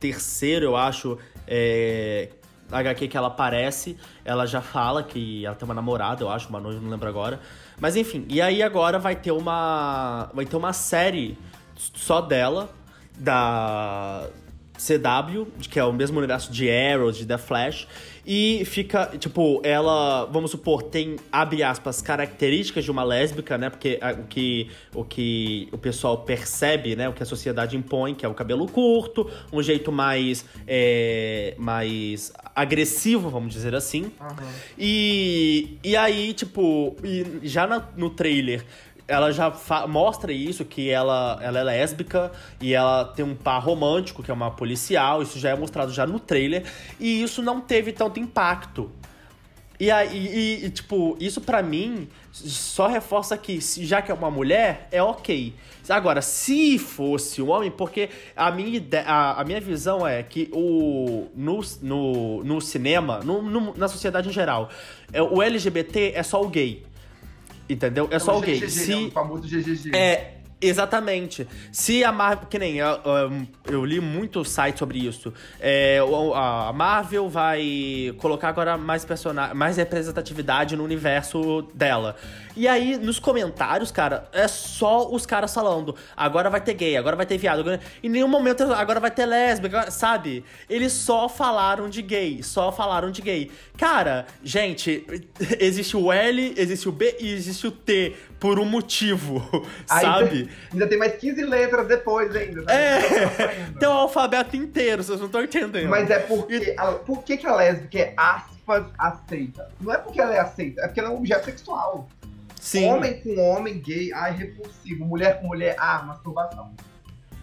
terceiro, eu acho, é, H Q que ela aparece, ela já fala que ela tem uma namorada, eu acho, uma noiva, não lembro agora. Mas enfim, e aí agora vai ter uma, vai ter uma série só dela, da C W, que é o mesmo universo de Arrow, de The Flash, e fica, tipo, ela, vamos supor, tem, abre aspas, características de uma lésbica, né, porque o que o, que o pessoal percebe, né, o que a sociedade impõe, que é o cabelo curto, um jeito mais, é, mais agressivo, vamos dizer assim, uhum. e, e aí, tipo, e já na, no trailer... Ela já fa- mostra isso, que ela, ela é lésbica e ela tem um par romântico, que é uma policial. Isso já é mostrado já no trailer. E isso não teve tanto impacto. E, aí, e, e tipo, isso pra mim só reforça que, já que é uma mulher, é ok. Agora, se fosse um homem... Porque a minha, ideia, a, a minha visão é que o, no, no, no cinema, no, no, na sociedade em geral, o L G B T é só o gay. Entendeu? É, é só o gay. Se... É o famoso G G G. É, exatamente. Se a Marvel... Que nem... Eu, eu li muito site sobre isso. É, a Marvel vai colocar agora mais, person... mais representatividade no universo dela. E aí, nos comentários, cara, é só os caras falando. Agora vai ter gay, agora vai ter viado. Agora... Em nenhum momento agora vai ter lésbica, sabe? Eles só falaram de gay. Só falaram de gay. Cara, gente, existe o L, existe o B e existe o T por um motivo, aí, sabe? Ainda tem mais quinze letras depois ainda. Tá? É, tem o alfabeto inteiro, vocês não estão entendendo. Mas é porque... E... A, por que, que a lésbica é aspas aceita? Não é porque ela é aceita, é porque ela é um objeto sexual. Sim. Homem com homem, gay, ai, repulsivo. Mulher com mulher, ah, masturbação.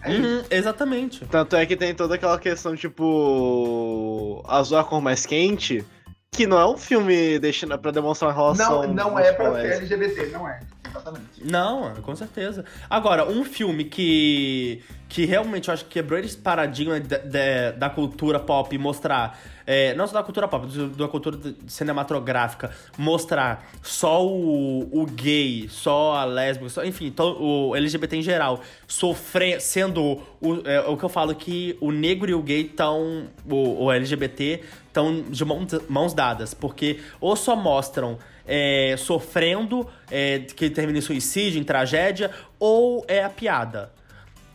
É uhum, exatamente. Tanto é que tem toda aquela questão, tipo... Azul é a cor mais quente... Que não é um filme deixando pra demonstrar uma relação... Não, não é pra ser L G B T, não é. Exatamente. Não, com certeza. Agora, um filme que, que realmente eu acho que quebrou esse paradigma de, de, da cultura pop e mostrar... É, não só da cultura pop, do, da cultura cinematográfica. Mostrar só o, o gay, só a lésbica, só, enfim, to, o L G B T em geral. Sofrendo, sendo... O, é, o que eu falo que o negro e o gay estão... O, o L G B T... estão de mãos dadas, porque ou só mostram é, sofrendo, é, que termina em suicídio, em tragédia, ou é a piada,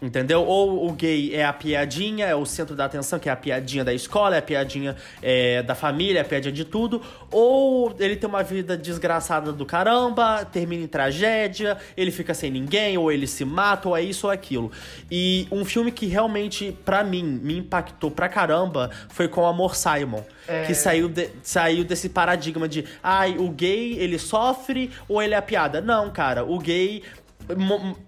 entendeu? Ou o gay é a piadinha, é o centro da atenção, que é a piadinha da escola, é a piadinha é, da família, é a piadinha de tudo, ou ele tem uma vida desgraçada do caramba, termina em tragédia, ele fica sem ninguém, ou ele se mata, ou é isso ou aquilo. E um filme que realmente, pra mim, me impactou pra caramba foi com Amor, Simon, é... que saiu, de, saiu desse paradigma de ai, o gay, ele sofre ou ele é a piada? Não, cara, o gay...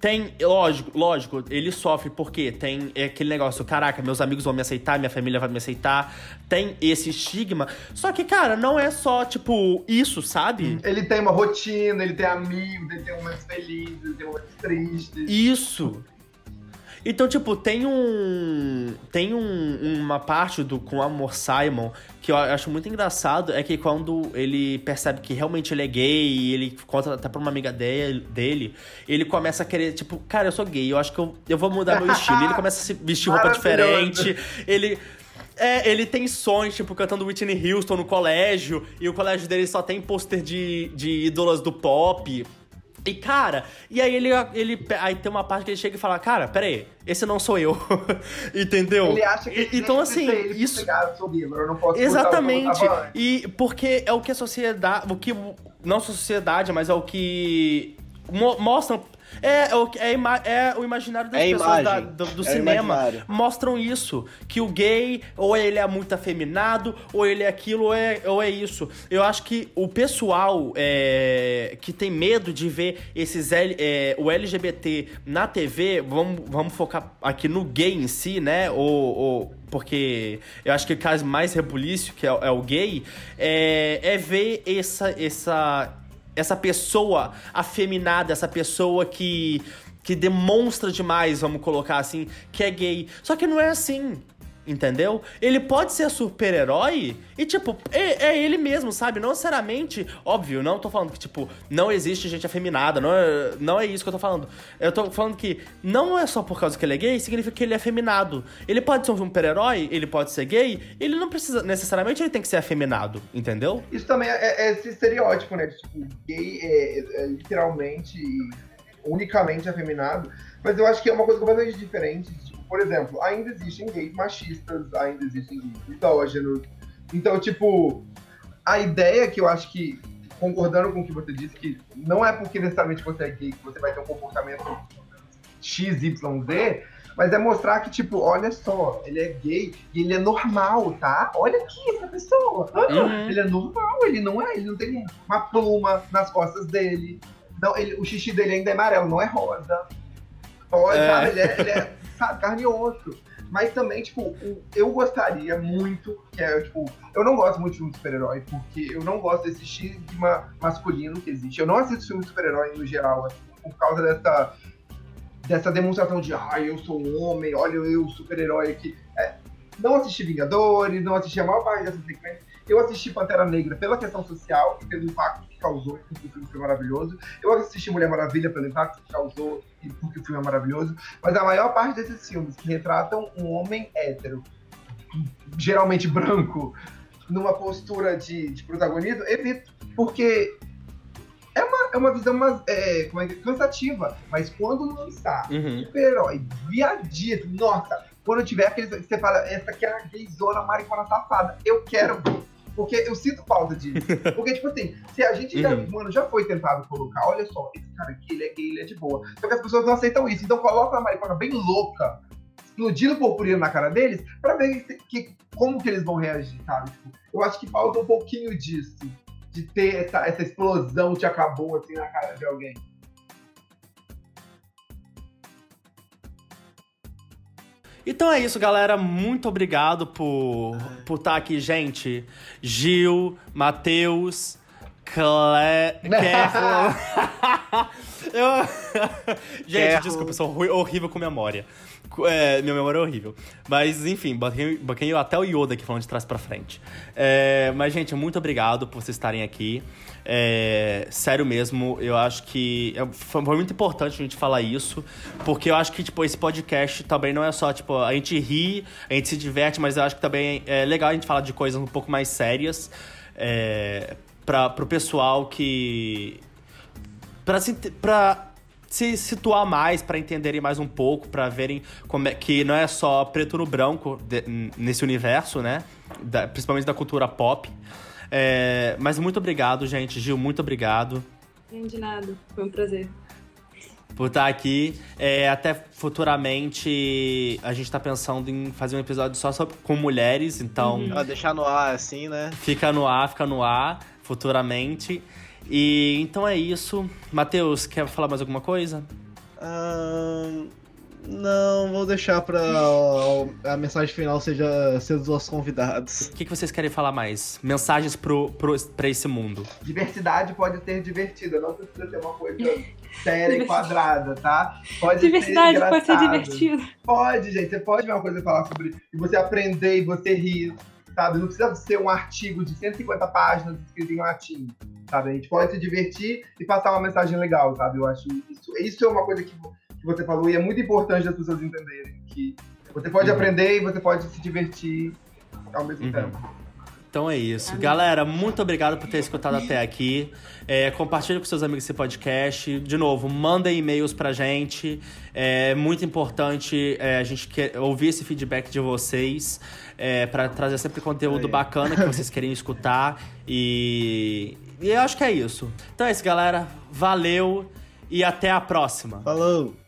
Tem, lógico, lógico, ele sofre porque tem aquele negócio, caraca, meus amigos vão me aceitar, minha família vai me aceitar, tem esse estigma, só que, cara, não é só, tipo, isso, sabe? Ele tem uma rotina, ele tem amigos, ele tem momentos felizes, ele tem momentos tristes. Isso! Então, tipo, tem um... Tem um, uma parte do com o Amor, Simon... Que eu acho muito engraçado... É que quando ele percebe que realmente ele é gay... E ele conta até pra uma amiga dele... Ele começa a querer... Tipo, cara, eu sou gay... Eu acho que eu, eu vou mudar meu estilo... Ele começa a se vestir roupa diferente... Ele... É, ele tem sonhos, tipo, cantando Whitney Houston no colégio... E o colégio dele só tem pôster de, de ídolas do pop... E, cara, e aí ele, ele... Aí tem uma parte que ele chega e fala... Cara, peraí, esse não sou eu. Entendeu? Ele acha que... E, então, assim, ele isso... Sobre, eu não posso exatamente. Botar, e porque é o que a sociedade... O que... Não só a sociedade, mas é o que... Mostram... É, é, é, é o imaginário das é pessoas da, do, do é cinema. Imaginário. Mostram isso. Que o gay, ou ele é muito afeminado, ou ele é aquilo, ou é, ou é isso. Eu acho que o pessoal é, que tem medo de ver esses, é, o L G B T na T V, vamos, vamos focar aqui no gay em si, né? Ou, ou, porque eu acho que o caso mais rebulício, que é, é o gay, é, é ver essa... essa Essa pessoa afeminada, essa pessoa que, que demonstra demais, vamos colocar assim, que é gay. Só que não é assim, entendeu? Ele pode ser super-herói e, tipo, é, é ele mesmo, sabe? Não necessariamente, óbvio, não tô falando que, tipo, não existe gente afeminada, não é, não é isso que eu tô falando. Eu tô falando que não é só por causa que ele é gay, significa que ele é afeminado. Ele pode ser um super-herói, ele pode ser gay, ele não precisa, necessariamente ele tem que ser afeminado, entendeu? Isso também é, é esse estereótipo, né? Tipo, gay é, é literalmente, unicamente afeminado, mas eu acho que é uma coisa completamente diferente. Por exemplo, ainda existem gays machistas, ainda existem gays misóginos. Então, tipo, a ideia que eu acho que, concordando com o que você disse, que não é porque necessariamente você é gay que você vai ter um comportamento X Y Z, mas é mostrar que, tipo, olha só, ele é gay e ele é normal, tá? Olha aqui essa pessoa. Uhum. Ele é normal, ele não é, ele não tem uma pluma nas costas dele. Não, ele, o xixi dele ainda é amarelo, não é rosa. Olha, é. Sabe, ele é... Ele é carne e osso. Mas também, tipo, eu gostaria muito, que é, tipo, eu não gosto muito de filme de super-herói, porque eu não gosto desse estigma masculino que existe. Eu não assisto filme de super-herói no geral, assim, por causa dessa, dessa demonstração de, ah, eu sou um homem, olha eu, super-herói aqui. É, não assisti Vingadores, não assisti a maior parte dessas sequências. Eu assisti Pantera Negra pela questão social e pelo impacto que causou, porque o filme foi maravilhoso. Eu assisti Mulher Maravilha pelo impacto que causou e porque o filme é maravilhoso. Mas a maior parte desses filmes que retratam um homem hétero, geralmente branco, numa postura de, de protagonismo, evito. Porque é uma, é uma visão mais, é, como é, cansativa. Mas quando não está, uhum. super-herói, viadismo, nossa, quando tiver aquele que você fala, essa aqui é a gayzona maricona safada, eu quero... Porque eu sinto falta disso. Porque, tipo assim, se a gente já, uhum. mano, já foi tentado colocar, olha só, esse cara aqui, ele é gay, ele é de boa. Só que as pessoas não aceitam isso. Então coloca a maricona bem louca, explodindo purpurina na cara deles, pra ver que, que, como que eles vão reagir, sabe? Eu acho que falta um pouquinho disso. De ter essa, essa explosão que acabou, assim, na cara de alguém. Então é isso, galera. Muito obrigado por estar por tá aqui, gente. Gil, Matheus, Cle... Kerlon... Eu... Gente, Kerlon. Desculpa, eu sou horrível com memória. É, minha memória é horrível. Mas, enfim, banquei até o Yoda aqui falando de trás pra frente. É, mas, gente, muito obrigado por vocês estarem aqui. É, sério mesmo, eu acho que foi muito importante a gente falar isso, porque eu acho que, tipo, esse podcast também não é só, tipo, a gente ri, a gente se diverte, mas eu acho que também é legal a gente falar de coisas um pouco mais sérias, é, pra, pro pessoal que... Pra se... Pra, se situar mais, pra entenderem mais um pouco, pra verem como é, que não é só preto no branco de, nesse universo, né? Da, principalmente da cultura pop. É, mas muito obrigado, gente. Gil, muito obrigado. De nada, foi um prazer. Por estar aqui. É, até futuramente a gente tá pensando em fazer um episódio só sobre, com mulheres, então... Uhum. Ah, deixar no ar, assim, né? Fica no ar, fica no ar, futuramente. E então é isso. Matheus, quer falar mais alguma coisa? Uh, não, vou deixar pra a mensagem final seja ser dos nossos convidados. O que, que vocês querem falar mais? Mensagens pro, pro, pra esse mundo. Diversidade pode ser divertida, não precisa ser uma coisa séria e quadrada, tá? Pode Diversidade ser pode ser divertida. Pode, gente. Você pode ver uma coisa e falar sobre e você aprender e você rir. Sabe? Não precisa ser um artigo de cento e cinquenta páginas escrito em latim, sabe? A gente pode se divertir e passar uma mensagem legal, sabe? Eu acho isso, isso é uma coisa que, que você falou e é muito importante as pessoas entenderem que você pode uhum. aprender e você pode se divertir ao mesmo uhum. tempo. Então é isso. Amém. Galera, muito obrigado por ter escutado até aqui. É, compartilhe com seus amigos esse podcast. De novo, mandem e-mails pra gente. É muito importante é, a gente quer ouvir esse feedback de vocês é, pra trazer sempre conteúdo é. bacana que vocês querem escutar. E, e eu acho que é isso. Então é isso, galera. Valeu e até a próxima. Falou!